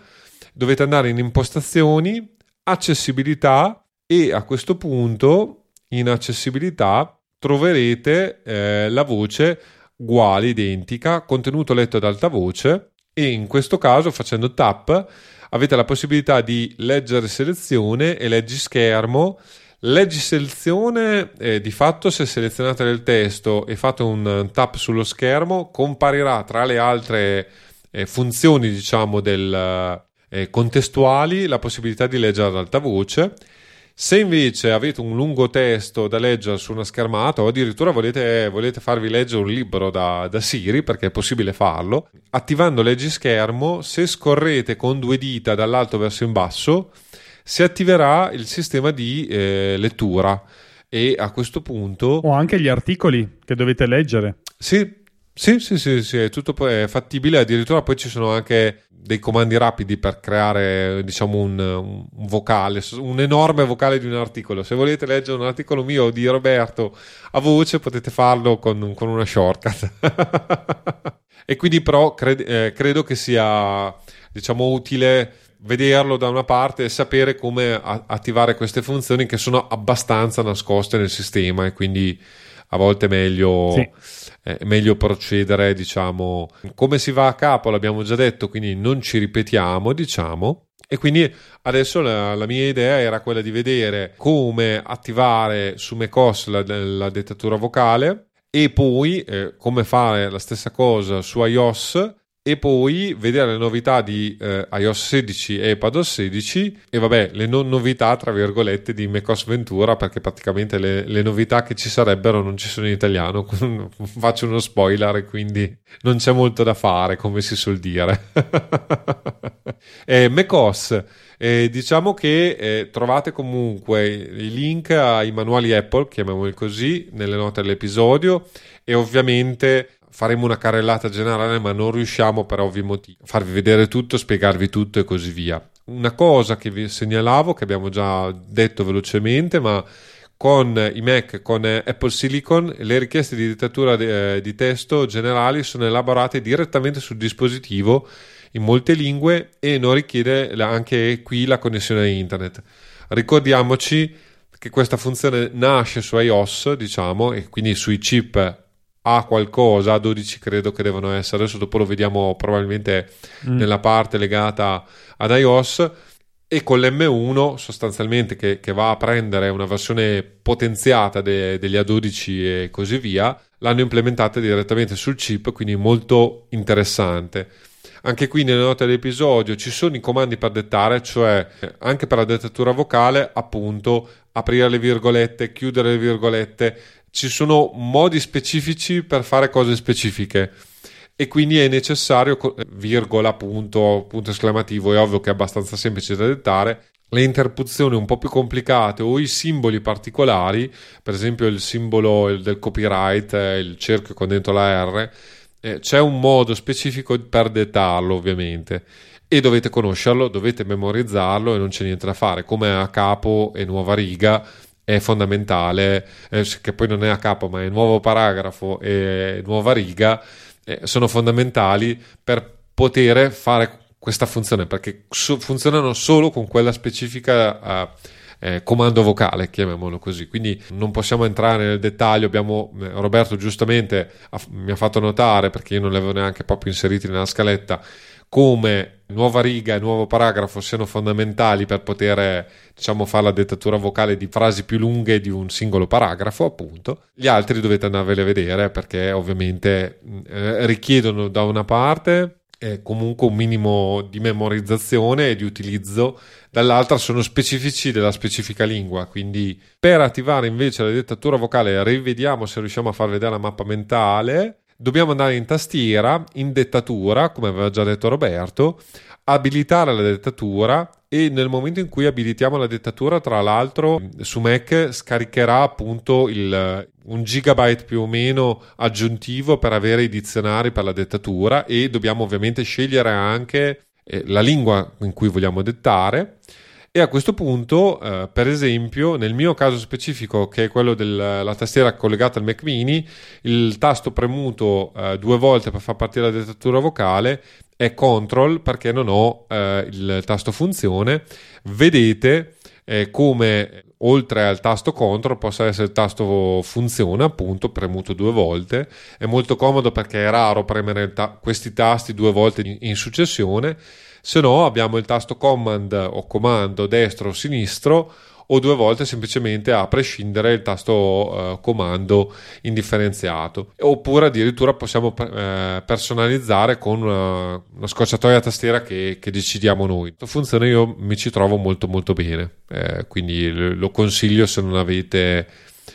dovete andare in impostazioni, accessibilità, e a questo punto in accessibilità troverete eh, la voce uguale, identica, contenuto letto ad alta voce, e in questo caso facendo tap avete la possibilità di leggere selezione e leggi schermo. Leggi selezione eh, di fatto, se selezionate del testo e fate un tap sullo schermo, comparirà tra le altre eh, funzioni diciamo del eh, contestuali la possibilità di leggere ad alta voce. Se invece avete un lungo testo da leggere su una schermata, o addirittura volete, volete farvi leggere un libro da, da Siri, perché è possibile farlo, attivando leggi schermo, se scorrete con due dita dall'alto verso in basso, si attiverà il sistema di eh, lettura, e a questo punto... O anche gli articoli che dovete leggere. Sì. Sì, sì, sì, sì, è tutto è fattibile, addirittura poi ci sono anche dei comandi rapidi per creare diciamo un, un vocale, un enorme vocale di un articolo. Se volete leggere un articolo mio o di Roberto a voce, potete farlo con, con una shortcut. E quindi però cred, eh, credo che sia diciamo utile vederlo da una parte e sapere come a- attivare queste funzioni, che sono abbastanza nascoste nel sistema, e quindi a volte è meglio, sì. eh, meglio procedere diciamo come si va a capo, l'abbiamo già detto, quindi non ci ripetiamo diciamo. E quindi adesso la, la mia idea era quella di vedere come attivare su macOS la, la dettatura vocale, e poi eh, come fare la stessa cosa su iOS, e poi vedere le novità di eh, iOS sedici e iPadOS sedici, e vabbè, le non novità tra virgolette di macOS Ventura, perché praticamente le, le novità che ci sarebbero non ci sono in italiano. Faccio uno spoiler, quindi non c'è molto da fare, come si suol dire. eh, macOS, eh, diciamo che eh, trovate comunque i link ai manuali Apple, chiamiamoli così, nelle note dell'episodio, e ovviamente... faremo una carrellata generale, ma non riusciamo per ovvi motivi a farvi vedere tutto, spiegarvi tutto e così via. Una cosa che vi segnalavo, che abbiamo già detto velocemente, ma con i Mac, con Apple Silicon, le richieste di dettatura di testo generali sono elaborate direttamente sul dispositivo in molte lingue, e non richiede anche qui la connessione a internet. Ricordiamoci che questa funzione nasce su iOS, diciamo, e quindi sui chip a qualcosa, a dodici credo che devono essere, adesso dopo lo vediamo probabilmente mm. nella parte legata ad iOS, e con l'emme uno sostanzialmente che, che va a prendere una versione potenziata de, degli A dodici e così via, l'hanno implementata direttamente sul chip, quindi molto interessante. Anche qui nelle note dell'episodio ci sono i comandi per dettare, cioè anche per la dettatura vocale, appunto aprire le virgolette, chiudere le virgolette. Ci sono modi specifici per fare cose specifiche, e quindi è necessario, virgola, punto, punto esclamativo, è ovvio che è abbastanza semplice da dettare. Le interpuzioni un po' più complicate, o i simboli particolari, per esempio il simbolo del copyright, il cerchio con dentro la R, c'è un modo specifico per dettarlo ovviamente, e dovete conoscerlo, dovete memorizzarlo, e non c'è niente da fare. Come a capo e nuova riga è fondamentale, eh, che poi non è a capo ma è nuovo paragrafo e nuova riga, eh, sono fondamentali per poter fare questa funzione, perché so- funzionano solo con quella specifica eh, eh, comando vocale, chiamiamolo così. Quindi non possiamo entrare nel dettaglio. Abbiamo eh, Roberto giustamente ha, mi ha fatto notare, perché io non li avevo neanche proprio inseriti nella scaletta, come nuova riga e nuovo paragrafo siano fondamentali per poter diciamo fare la dettatura vocale di frasi più lunghe di un singolo paragrafo, appunto. Gli altri dovete andarvele a vedere, perché ovviamente eh, richiedono da una parte eh, comunque un minimo di memorizzazione e di utilizzo, dall'altra sono specifici della specifica lingua. Quindi per attivare invece la dettatura vocale, rivediamo se riusciamo a far vedere la mappa mentale. Dobbiamo andare in tastiera, in dettatura, come aveva già detto Roberto, abilitare la dettatura, e nel momento in cui abilitiamo la dettatura, tra l'altro su Mac scaricherà appunto il, un gigabyte più o meno aggiuntivo per avere i dizionari per la dettatura, e dobbiamo ovviamente scegliere anche eh, la lingua in cui vogliamo dettare. E a questo punto, eh, per esempio, nel mio caso specifico, che è quello della tastiera collegata al Mac Mini, il tasto premuto eh, due volte per far partire la dettatura vocale è Control, perché non ho eh, il tasto funzione. Vedete eh, come oltre al tasto Control possa essere il tasto funzione, appunto, premuto due volte. È molto comodo perché è raro premere ta- questi tasti due volte in, in successione. Se no abbiamo il tasto command o comando destro o sinistro, o due volte semplicemente a prescindere il tasto eh, comando indifferenziato, oppure addirittura possiamo eh, personalizzare con una, una scorciatoia tastiera che, che decidiamo noi. Questa funzione io mi ci trovo molto molto bene, eh, quindi lo consiglio se non avete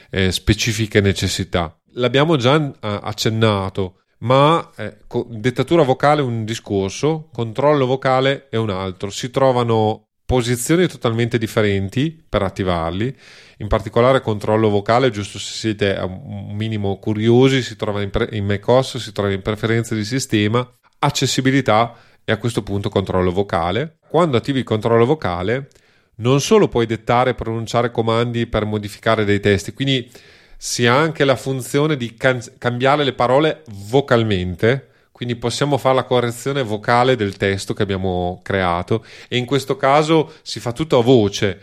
eh, specifiche necessità. L'abbiamo già accennato, ma eh, dettatura vocale è un discorso, controllo vocale è un altro. Si trovano posizioni totalmente differenti per attivarli, in particolare controllo vocale, giusto se siete un minimo curiosi, si trova in, pre- in macOS, si trova in preferenze di sistema, accessibilità e a questo punto controllo vocale. Quando attivi il controllo vocale non solo puoi dettare e pronunciare comandi per modificare dei testi, quindi si ha anche la funzione di can- cambiare le parole vocalmente, quindi possiamo fare la correzione vocale del testo che abbiamo creato, e in questo caso si fa tutto a voce.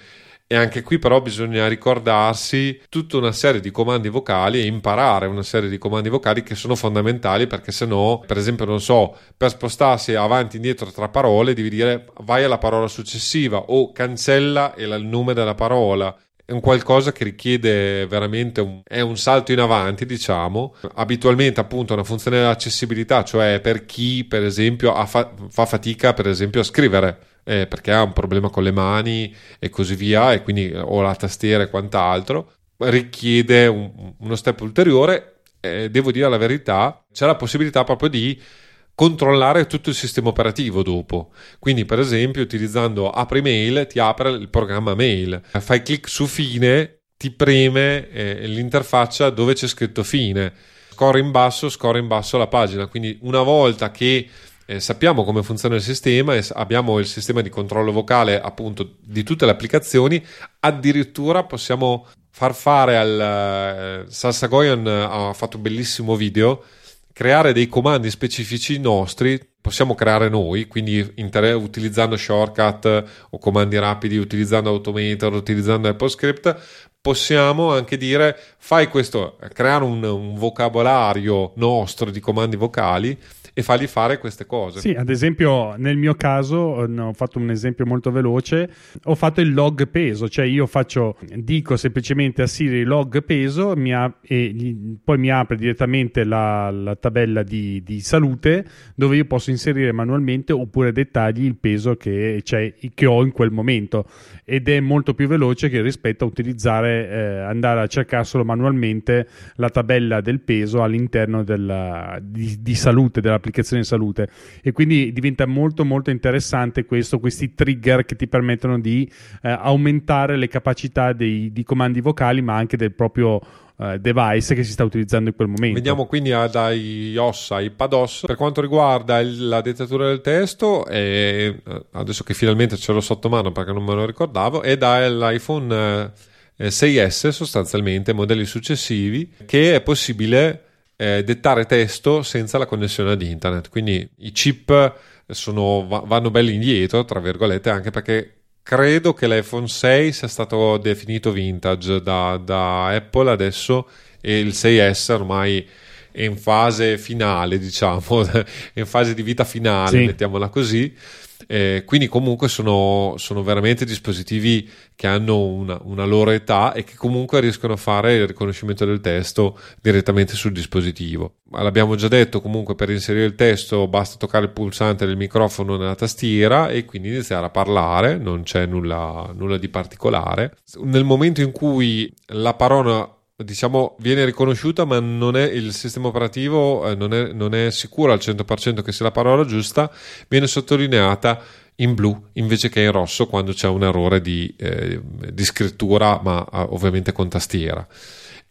E anche qui però bisogna ricordarsi tutta una serie di comandi vocali e imparare una serie di comandi vocali che sono fondamentali, perché se no, per esempio, non so, per spostarsi avanti e indietro tra parole devi dire vai alla parola successiva o cancella il nome della parola. È un qualcosa che richiede veramente un, è un salto in avanti, diciamo. Abitualmente, appunto, una funzione dell'accessibilità, cioè per chi, per esempio, ha fa, fa fatica, per esempio, a scrivere eh, perché ha un problema con le mani e così via, e quindi o la tastiera e quant'altro, richiede un, uno step ulteriore. Eh, devo dire la verità, c'è la possibilità proprio di controllare tutto il sistema operativo dopo, quindi per esempio utilizzando apri mail ti apre il programma mail, fai clic su fine, ti preme eh, l'interfaccia dove c'è scritto fine, scorri in basso, scorri in basso la pagina. Quindi una volta che eh, sappiamo come funziona il sistema e abbiamo il sistema di controllo vocale, appunto, di tutte le applicazioni, addirittura possiamo far fare al uh, Salsa Goyan ha fatto un bellissimo video, creare dei comandi specifici nostri, possiamo creare noi, quindi inter- utilizzando shortcut o comandi rapidi, utilizzando Automator, utilizzando AppleScript, possiamo anche dire fai questo, creare un, un vocabolario nostro di comandi vocali e fargli fare queste cose. Sì, ad esempio nel mio caso, ho fatto un esempio molto veloce, ho fatto il log peso, cioè io faccio, dico semplicemente a Siri log peso, mi ha, e gli, poi mi apre direttamente la, la tabella di, di salute, dove io posso inserire manualmente oppure dettagli il peso che, cioè, che ho in quel momento, ed è molto più veloce che rispetto a utilizzare, eh, andare a cercarselo manualmente la tabella del peso all'interno della, di, di salute, dell'applicazione applicazione salute. E quindi diventa molto molto interessante questo, questi trigger che ti permettono di eh, aumentare le capacità dei, di comandi vocali, ma anche del proprio eh, device che si sta utilizzando in quel momento. Vediamo quindi ad iOS, iPadOS. Per quanto riguarda il, la dettatura del testo, e adesso che finalmente ce l'ho sotto mano perché non me lo ricordavo, è dall'iPhone eh, sei S sostanzialmente, modelli successivi, che è possibile Eh, dettare testo senza la connessione ad internet, quindi i chip sono, va, vanno belli indietro, tra virgolette, anche perché credo che l'iPhone sei sia stato definito vintage da, da Apple adesso, e il sei S ormai è in fase finale, diciamo, è in fase di vita finale, sì, mettiamola così. Eh, quindi comunque sono, sono veramente dispositivi che hanno una, una loro età e che comunque riescono a fare il riconoscimento del testo direttamente sul dispositivo. Ma l'abbiamo già detto, comunque per inserire il testo basta toccare il pulsante del microfono nella tastiera e quindi iniziare a parlare, non c'è nulla, nulla di particolare. Nel momento in cui la parola, diciamo, viene riconosciuta, ma non è, il sistema operativo eh, non, è, non è sicuro al cento per cento che sia la parola giusta, viene sottolineata in blu invece che in rosso quando c'è un errore di, eh, di scrittura, ma ah, ovviamente con tastiera.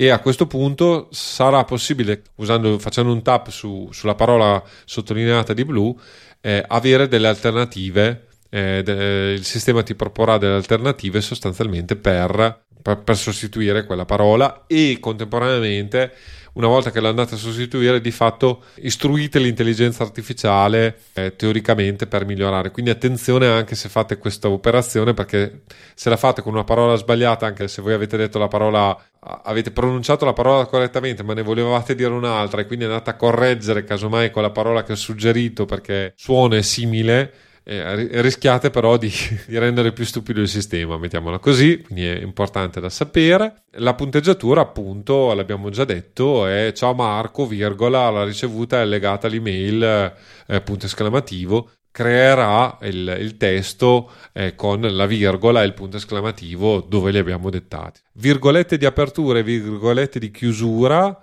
e a questo punto sarà possibile, usando, facendo un tap su, sulla parola sottolineata di blu, eh, avere delle alternative. Eh, de, il sistema ti proporrà delle alternative sostanzialmente per, per, per sostituire quella parola, e contemporaneamente, una volta che l'andate a sostituire, di fatto istruite l'intelligenza artificiale eh, teoricamente per migliorare. Quindi attenzione anche se fate questa operazione, perché se la fate con una parola sbagliata, anche se voi avete detto la parola, avete pronunciato la parola correttamente ma ne volevate dire un'altra e quindi andate a correggere casomai con la parola che ho suggerito perché suona è simile, eh, rischiate però di, di rendere più stupido il sistema, mettiamola così. Quindi è importante da sapere. La punteggiatura, appunto, l'abbiamo già detto, è ciao Marco, virgola, la ricevuta è legata all'email, eh, punto esclamativo. Creerà il, il testo eh, con la virgola e il punto esclamativo dove li abbiamo dettati. Virgolette di apertura e virgolette di chiusura,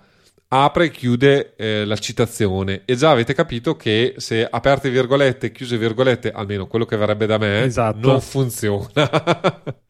apre e chiude eh, la citazione, e già avete capito che se aperte virgolette e chiuse virgolette, almeno quello che verrebbe da me, esatto, non funziona.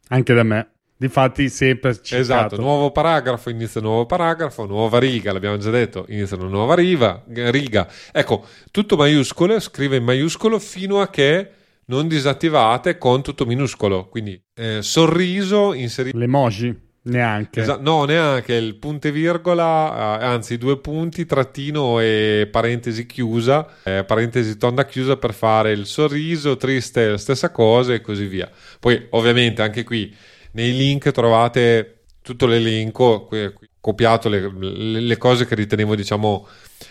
Anche da me, difatti sempre citato. Esatto, nuovo paragrafo, inizia nuovo paragrafo, nuova riga, l'abbiamo già detto, inizia una nuova riva, riga. Ecco, tutto maiuscolo, scrive in maiuscolo fino a che non disattivate con tutto minuscolo, quindi eh, sorriso, inserite l'emoji. Neanche. Esa- no, neanche il punto e virgola, eh, anzi due punti, trattino e parentesi chiusa, eh, parentesi tonda chiusa per fare il sorriso, triste, stessa cosa e così via. Poi ovviamente anche qui nei link trovate tutto l'elenco, qui, qui, copiato le, le cose che ritenevo, diciamo,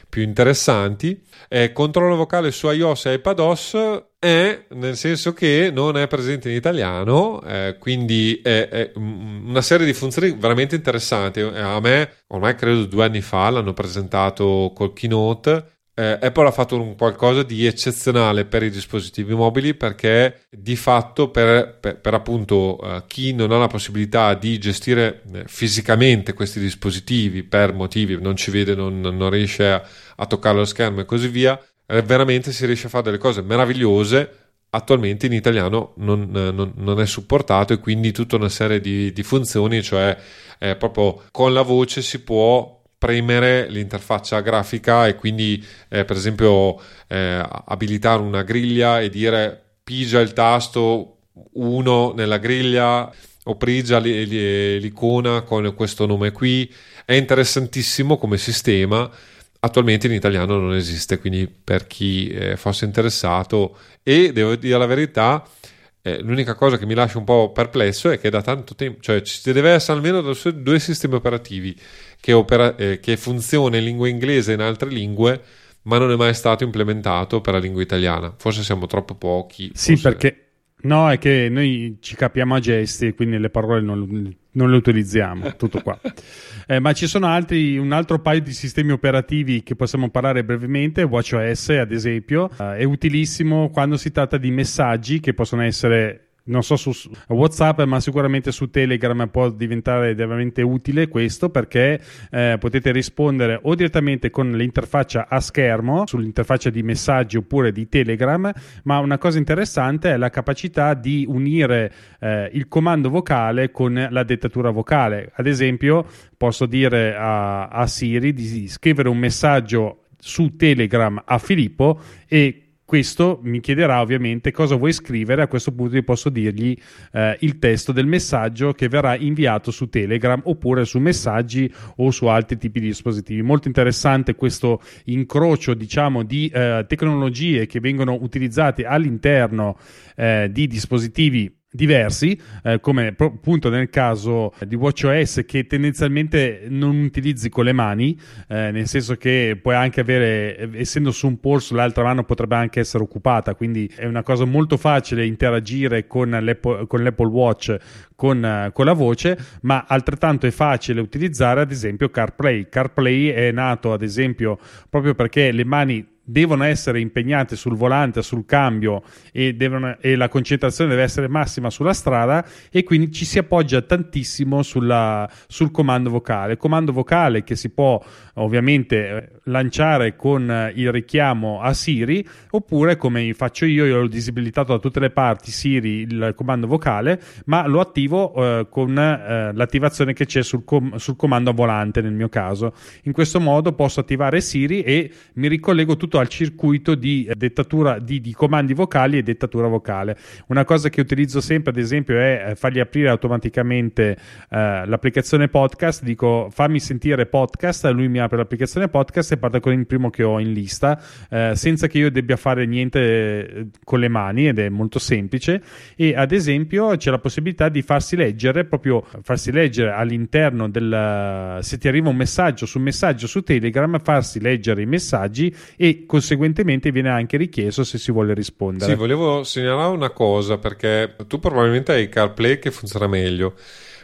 più interessanti. Eh, controllo vocale su iOS e iPadOS è, nel senso che non è presente in italiano, eh, quindi è, è una serie di funzioni veramente interessanti. A me, ormai credo due anni fa, l'hanno presentato col keynote. Eh, Apple ha fatto un qualcosa di eccezionale per i dispositivi mobili, perché di fatto per, per, per appunto eh, chi non ha la possibilità di gestire eh, fisicamente questi dispositivi per motivi, non ci vede, non, non riesce a, a toccare lo schermo e così via, eh, veramente si riesce a fare delle cose meravigliose. Attualmente in italiano non, non, non è supportato, e quindi tutta una serie di, di funzioni, cioè eh, proprio con la voce si può premere l'interfaccia grafica e quindi eh, per esempio eh, abilitare una griglia e dire pigia il tasto uno nella griglia o prigia li, li, l'icona con questo nome qui. È interessantissimo come sistema, attualmente in italiano non esiste, quindi per chi eh, fosse interessato. E devo dire la verità, eh, l'unica cosa che mi lascia un po' perplesso è che da tanto tempo, cioè ci deve essere almeno due sistemi operativi Che, opera, eh, che funziona in lingua inglese e in altre lingue, ma non è mai stato implementato per la lingua italiana. Forse siamo troppo pochi. Sì, forse... perché no, è che noi ci capiamo a gesti, quindi le parole non, non le utilizziamo, tutto qua. eh, ma ci sono altri, un altro paio di sistemi operativi che possiamo parlare brevemente. WatchOS, ad esempio, eh, è utilissimo quando si tratta di messaggi che possono essere, non so su WhatsApp, ma sicuramente su Telegram può diventare veramente utile questo, perché eh, potete rispondere o direttamente con l'interfaccia a schermo sull'interfaccia di messaggi oppure di Telegram. Ma una cosa interessante è la capacità di unire eh, il comando vocale con la dettatura vocale. Ad esempio posso dire a, a Siri di scrivere un messaggio su Telegram a Filippo, e questo mi chiederà ovviamente cosa vuoi scrivere. A questo punto io posso dirgli eh, il testo del messaggio che verrà inviato su Telegram oppure su messaggi o su altri tipi di dispositivi. Molto interessante questo incrocio, diciamo, di eh, tecnologie che vengono utilizzate all'interno eh, di dispositivi diversi, eh, come appunto nel caso di WatchOS, che tendenzialmente non utilizzi con le mani, eh, nel senso che puoi anche avere, essendo su un polso, l'altra mano potrebbe anche essere occupata, quindi è una cosa molto facile interagire con l'Apple, con l'Apple Watch con, con la voce, ma altrettanto è facile utilizzare ad esempio CarPlay. CarPlay è nato ad esempio proprio perché le mani devono essere impegnate sul volante, sul cambio, e, devono, e la concentrazione deve essere massima sulla strada, e quindi ci si appoggia tantissimo sulla, sul comando vocale. Comando vocale che si può ovviamente lanciare con il richiamo a Siri, oppure come faccio io, io l'ho disabilitato da tutte le parti Siri, il comando vocale, ma lo attivo eh, con eh, l'attivazione che c'è sul, com- sul comando a volante nel mio caso. In questo modo posso attivare Siri e mi ricollego tutto al circuito di eh, dettatura di, di comandi vocali e dettatura vocale. Una cosa che utilizzo sempre ad esempio è fargli aprire automaticamente eh, l'applicazione podcast, dico fammi sentire podcast, lui mi apre l'applicazione podcast e parte con il primo che ho in lista, eh, senza che io debbia fare niente con le mani, ed è molto semplice. E ad esempio c'è la possibilità di farsi leggere, proprio farsi leggere all'interno del, se ti arriva un messaggio su messaggio su Telegram, farsi leggere i messaggi e conseguentemente viene anche richiesto se si vuole rispondere. Sì, volevo segnalare una cosa, perché tu probabilmente hai CarPlay che funziona meglio,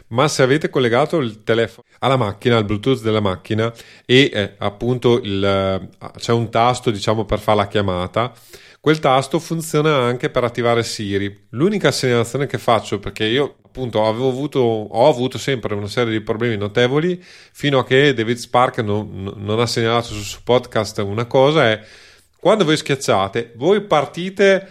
ma se avete collegato il telefono alla macchina, al Bluetooth della macchina, e eh, appunto il, eh, c'è un tasto, diciamo, per fare la chiamata, quel tasto funziona anche per attivare Siri. L'unica segnalazione che faccio, perché io appunto avevo avuto, ho avuto sempre una serie di problemi notevoli, fino a che David Spark non, non ha segnalato sul suo podcast una cosa, è quando voi schiacciate, voi partite...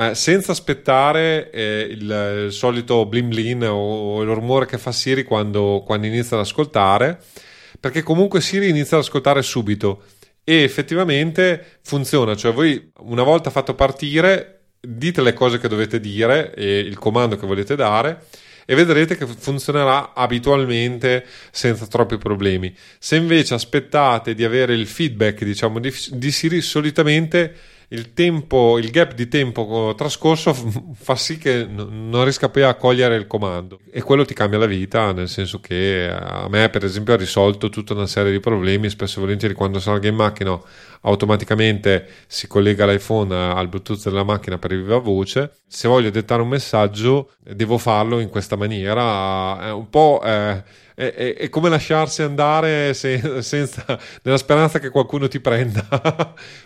Eh, senza aspettare eh, il, il solito blin blin o, o il rumore che fa Siri quando, quando inizia ad ascoltare, perché comunque Siri inizia ad ascoltare subito e effettivamente funziona. Cioè voi, una volta fatto partire, dite le cose che dovete dire e il comando che volete dare e vedrete che funzionerà abitualmente senza troppi problemi. Se invece aspettate di avere il feedback, diciamo, di, di Siri, solitamente il tempo, il gap di tempo trascorso fa sì che non riesca poi a cogliere il comando, e quello ti cambia la vita, nel senso che a me per esempio ha risolto tutta una serie di problemi. Spesso e volentieri quando salgo in macchina automaticamente si collega l'iPhone al Bluetooth della macchina per il viva voce, se voglio dettare un messaggio devo farlo in questa maniera. È un po' eh, È, è, è come lasciarsi andare se, senza, nella speranza che qualcuno ti prenda.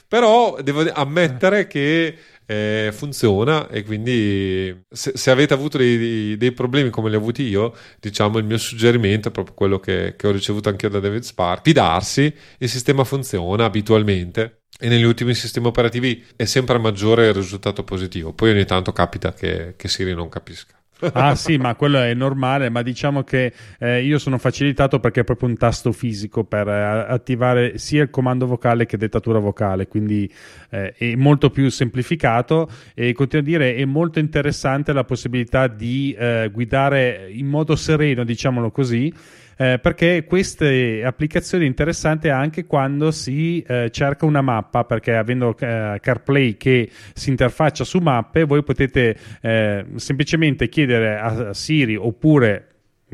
Però devo ammettere che eh, funziona, e quindi se, se avete avuto dei, dei problemi come li ho avuti io, diciamo il mio suggerimento è proprio quello che, che ho ricevuto anche io da David Spark: fidarsi, il sistema funziona abitualmente. E negli ultimi sistemi operativi è sempre maggiore il risultato positivo. Poi ogni tanto capita che, che Siri non capisca. Ah sì, ma quello è normale, ma diciamo che eh, io sono facilitato perché è proprio un tasto fisico per eh, attivare sia il comando vocale che dettatura vocale, quindi eh, è molto più semplificato. E continuo a dire, è molto interessante la possibilità di eh, guidare in modo sereno, diciamolo così. Eh, perché queste applicazioni interessante anche quando si eh, cerca una mappa, perché avendo eh, CarPlay che si interfaccia su mappe, voi potete eh, semplicemente chiedere a Siri, oppure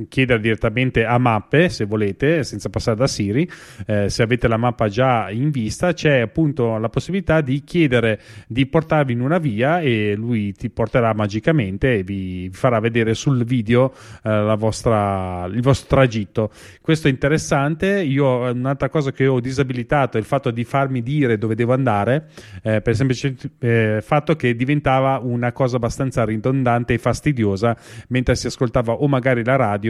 chiedere direttamente a mappe se volete, senza passare da Siri. Eh, se avete la mappa già in vista, c'è appunto la possibilità di chiedere di portarvi in una via e lui ti porterà magicamente e vi farà vedere sul video eh, la vostra, il vostro tragitto. Questo è interessante. Io un'altra cosa che ho disabilitato è il fatto di farmi dire dove devo andare, eh, per il semplice eh, fatto che diventava una cosa abbastanza ridondante e fastidiosa mentre si ascoltava o magari la radio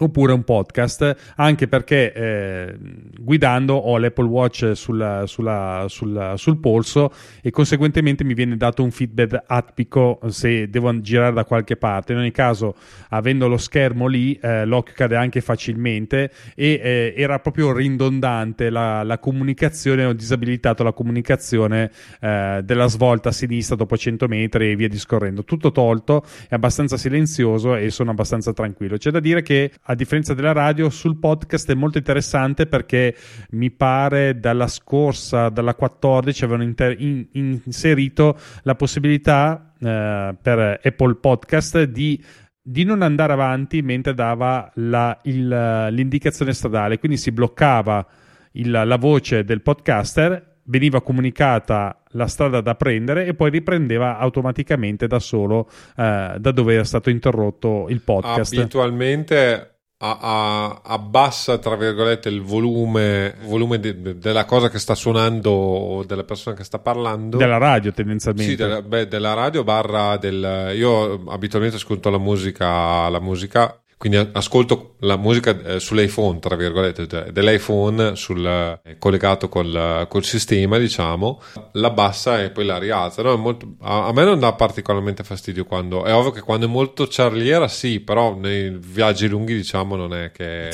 oppure un podcast, anche perché eh, guidando ho l'Apple Watch sulla, sulla, sulla, sul polso e conseguentemente mi viene dato un feedback attico se devo girare da qualche parte. In ogni caso, avendo lo schermo lì, eh, l'occhio cade anche facilmente e eh, era proprio ridondante la, la comunicazione. Ho disabilitato la comunicazione eh, della svolta a sinistra dopo cento metri e via discorrendo. Tutto tolto, è abbastanza silenzioso e sono abbastanza tranquillo. C'è da dire che, a differenza della radio, sul podcast è molto interessante, perché mi pare dalla scorsa, dalla quattordici, avevano inter- in- inserito la possibilità eh, per Apple Podcast di di non andare avanti mentre dava la, il, l'indicazione stradale, quindi si bloccava il, la voce del podcaster, veniva comunicata la strada da prendere e poi riprendeva automaticamente da solo eh, da dove era stato interrotto il podcast. Abitualmente a, a, abbassa tra virgolette il volume, volume de, de, della cosa che sta suonando o della persona che sta parlando, della radio tendenzialmente. Sì, della, beh, della radio barra del... Io abitualmente ascolto la musica, la musica, quindi ascolto la musica eh, sull'iPhone, tra virgolette, cioè dell'iPhone sul, collegato col, col sistema, diciamo, la bassa e poi la rialza. No, è molto, a, a me non dà particolarmente fastidio quando, è ovvio che quando è molto charliera sì, però nei viaggi lunghi diciamo non è che...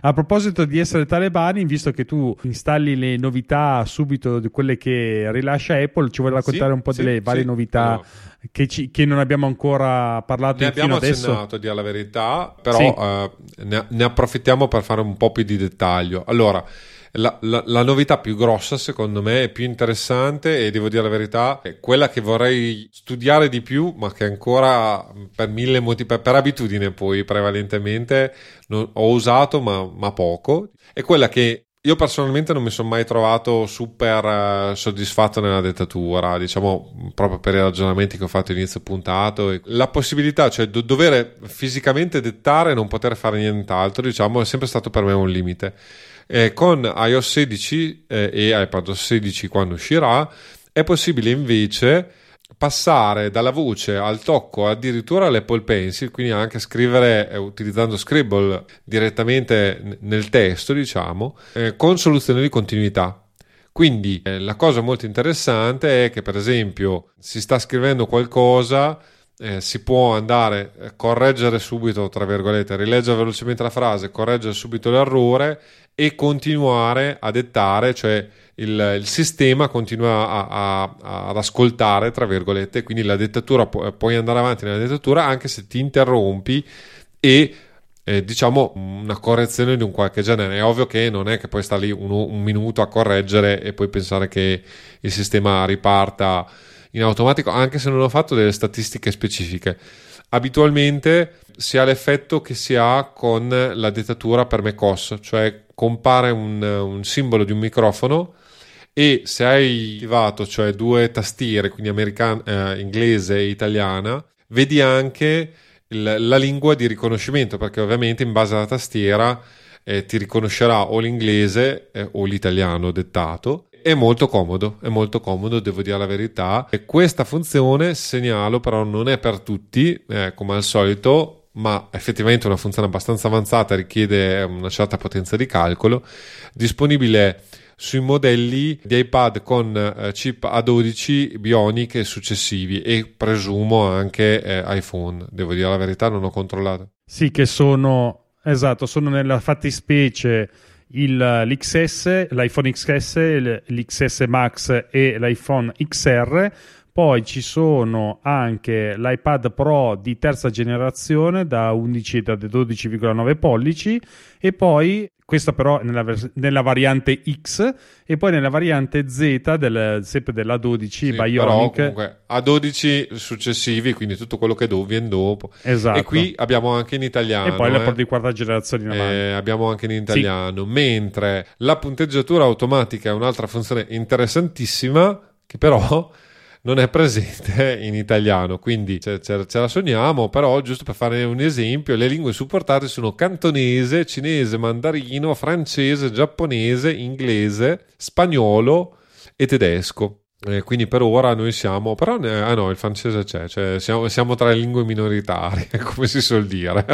A proposito di essere talebani, visto che tu installi le novità subito di quelle che rilascia Apple, ci vuoi raccontare sì, un po' sì, delle sì, varie sì, novità no. Che, ci, che non abbiamo ancora parlato? Ne abbiamo accennato, a dire la verità, però sì. eh, ne, ne approfittiamo per fare un po' più di dettaglio. Allora, la, la, la novità più grossa secondo me è più interessante e devo dire la verità è quella che vorrei studiare di più, ma che ancora per mille motivi, per, per abitudine poi prevalentemente non, ho usato ma, ma poco, è quella che io personalmente non mi sono mai trovato super soddisfatto nella dettatura, diciamo proprio per i ragionamenti che ho fatto inizio puntato. La possibilità, cioè do- dover fisicamente dettare e non poter fare nient'altro, diciamo, è sempre stato per me un limite. Eh, con iOS sedici eh, e iPadOS sedici quando uscirà è possibile invece passare dalla voce al tocco addirittura all'Apple Pencil, quindi anche scrivere eh, utilizzando Scribble direttamente nel testo, diciamo, eh, con soluzione di continuità. Quindi eh, la cosa molto interessante è che, per esempio, si sta scrivendo qualcosa, eh, si può andare a correggere subito, tra virgolette, rileggere velocemente la frase, correggere subito l'errore e continuare a dettare, cioè il, il sistema continua a, a, ad ascoltare, tra virgolette, quindi la dettatura, pu- puoi andare avanti nella dettatura anche se ti interrompi e eh, diciamo una correzione di un qualche genere. È ovvio che non è che puoi stare lì uno, un minuto a correggere e poi pensare che il sistema riparta in automatico, anche se non ho fatto delle statistiche specifiche. Abitualmente si ha l'effetto che si ha con la dettatura per macOS, cioè compare un, un simbolo di un microfono e se hai attivato, cioè due tastiere, quindi americana, eh, inglese e italiana, vedi anche il, la lingua di riconoscimento, perché ovviamente in base alla tastiera eh, ti riconoscerà o l'inglese eh, o l'italiano dettato. È molto comodo, è molto comodo, devo dire la verità. E questa funzione, segnalo, però non è per tutti, eh, come al solito, ma effettivamente è una funzione abbastanza avanzata, richiede una certa potenza di calcolo, disponibile sui modelli di iPad con eh, chip A dodici Bionic e successivi e presumo anche eh, iPhone, devo dire la verità, non ho controllato. Sì, che sono, esatto, sono nella fattispecie Il, l'X S, l'iPhone X S, l'X S Max e l'iPhone X R. Poi ci sono anche l'iPad Pro di terza generazione da undici e da dodici virgola nove pollici e poi questa però nella, nella variante X e poi nella variante Z del, sempre della dodici sì, Bionic. Però comunque a dodici successivi, quindi tutto quello che do, viene dopo. Esatto. E qui abbiamo anche in italiano. E poi eh? la di quarta generazione in avanti. Eh, abbiamo anche in italiano. Sì. Mentre la punteggiatura automatica è un'altra funzione interessantissima che però non è presente in italiano, quindi ce, ce, ce la sogniamo, però giusto per fare un esempio, le lingue supportate sono cantonese, cinese, mandarino, francese, giapponese, inglese, spagnolo e tedesco. Eh, quindi per ora noi siamo, però ne, ah no, il francese c'è, cioè siamo, siamo tra le lingue minoritarie, come si suol dire.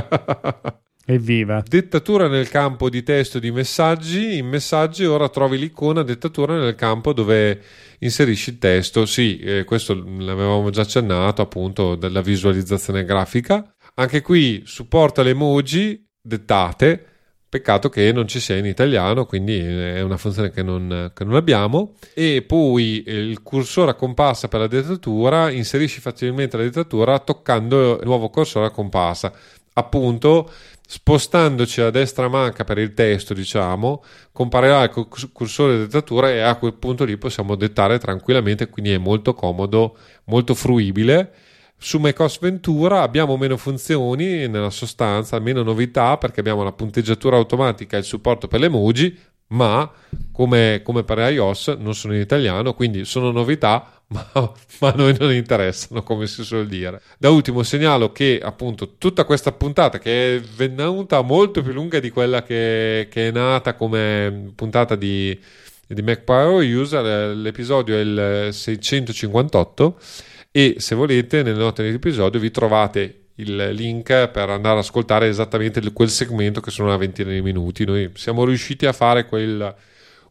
Evviva! Dettatura nel campo di testo di messaggi. In messaggi ora trovi l'icona dettatura nel campo dove inserisci il testo. Sì, eh, questo l'avevamo già accennato, appunto, della visualizzazione grafica. Anche qui supporta le emoji dettate. Peccato che non ci sia in italiano, quindi è una funzione che non, che non abbiamo. E poi il cursore a comparsa per la dettatura, inserisci facilmente la dettatura toccando il nuovo cursore a comparsa. Appunto, spostandoci a destra manca per il testo, diciamo, comparirà il cursore dettatura e a quel punto lì possiamo dettare tranquillamente, quindi è molto comodo, molto fruibile. Su macOS Ventura abbiamo meno funzioni, nella sostanza meno novità, perché abbiamo la punteggiatura automatica e il supporto per le emoji, ma come, come per iOS non sono in italiano, quindi sono novità ma, ma a noi non interessano, come si suol dire. Da ultimo segnalo che appunto tutta questa puntata, che è venuta molto più lunga di quella che, che è nata come puntata di, di Mac Power User, l'episodio è il seicentocinquantotto e se volete nelle note dell'episodio vi trovate il link per andare ad ascoltare esattamente quel segmento, che sono una ventina di minuti. Noi siamo riusciti a fare quel,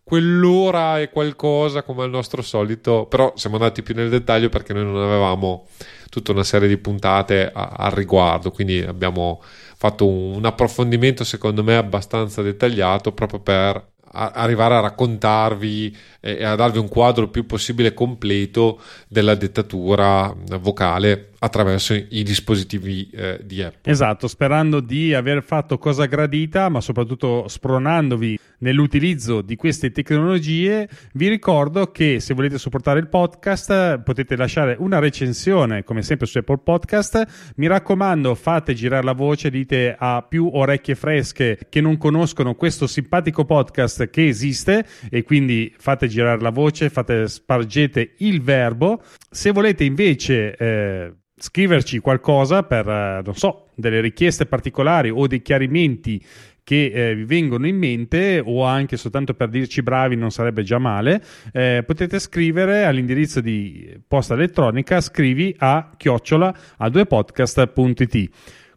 quell'ora e qualcosa come al nostro solito, però siamo andati più nel dettaglio perché noi non avevamo tutta una serie di puntate a, al riguardo, quindi abbiamo fatto un, un approfondimento secondo me abbastanza dettagliato proprio per a, arrivare a raccontarvi e, e a darvi un quadro più possibile completo della dettatura vocale attraverso i dispositivi eh, di Apple. Esatto, sperando di aver fatto cosa gradita, ma soprattutto spronandovi nell'utilizzo di queste tecnologie. Vi ricordo che se volete supportare il podcast potete lasciare una recensione come sempre su Apple Podcast. Mi raccomando, fate girare la voce, dite a più orecchie fresche che non conoscono questo simpatico podcast che esiste, e quindi fate girare la voce, fate, spargete il verbo. Se volete invece eh, scriverci qualcosa per, non so, delle richieste particolari o dei chiarimenti che eh, vi vengono in mente, o anche soltanto per dirci bravi, non sarebbe già male, eh, potete scrivere all'indirizzo di posta elettronica scrivi a chiocciola a due podcast punto it.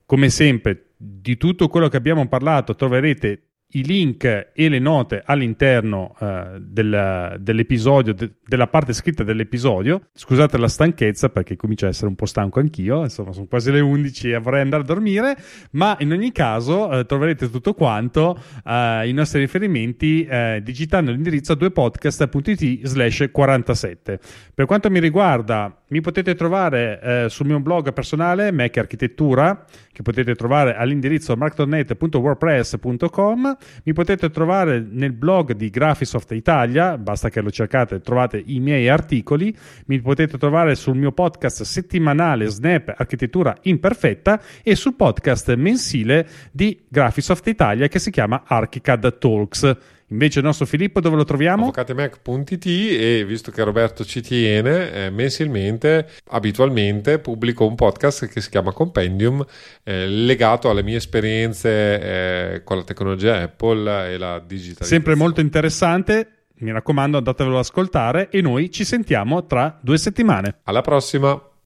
Come sempre, di tutto quello che abbiamo parlato troverete i link e le note all'interno uh, del, dell'episodio, de, della parte scritta dell'episodio. Scusate la stanchezza perché comincio a essere un po' stanco anch'io, insomma sono quasi le undici e vorrei andare a dormire, ma in ogni caso uh, troverete tutto quanto, uh, i nostri riferimenti uh, digitando l'indirizzo a due podcast punto it slash quarantasette. Per quanto mi riguarda, mi potete trovare uh, sul mio blog personale MacArchitettura, che potete trovare all'indirizzo mark punto net punto wordpress punto com. Mi potete trovare nel blog di Graphisoft Italia, basta che lo cercate, trovate i miei articoli. Mi potete trovare sul mio podcast settimanale Snap Architettura Imperfetta e sul podcast mensile di Graphisoft Italia che si chiama Archicad Talks. Invece il nostro Filippo dove lo troviamo? Avvocatemac punto it, e visto che Roberto ci tiene, eh, mensilmente, abitualmente pubblico un podcast che si chiama Compendium, eh, legato alle mie esperienze eh, con la tecnologia Apple e la digitalizzazione. Sempre molto interessante, mi raccomando andatevelo ad ascoltare, e noi ci sentiamo tra due settimane. Alla prossima!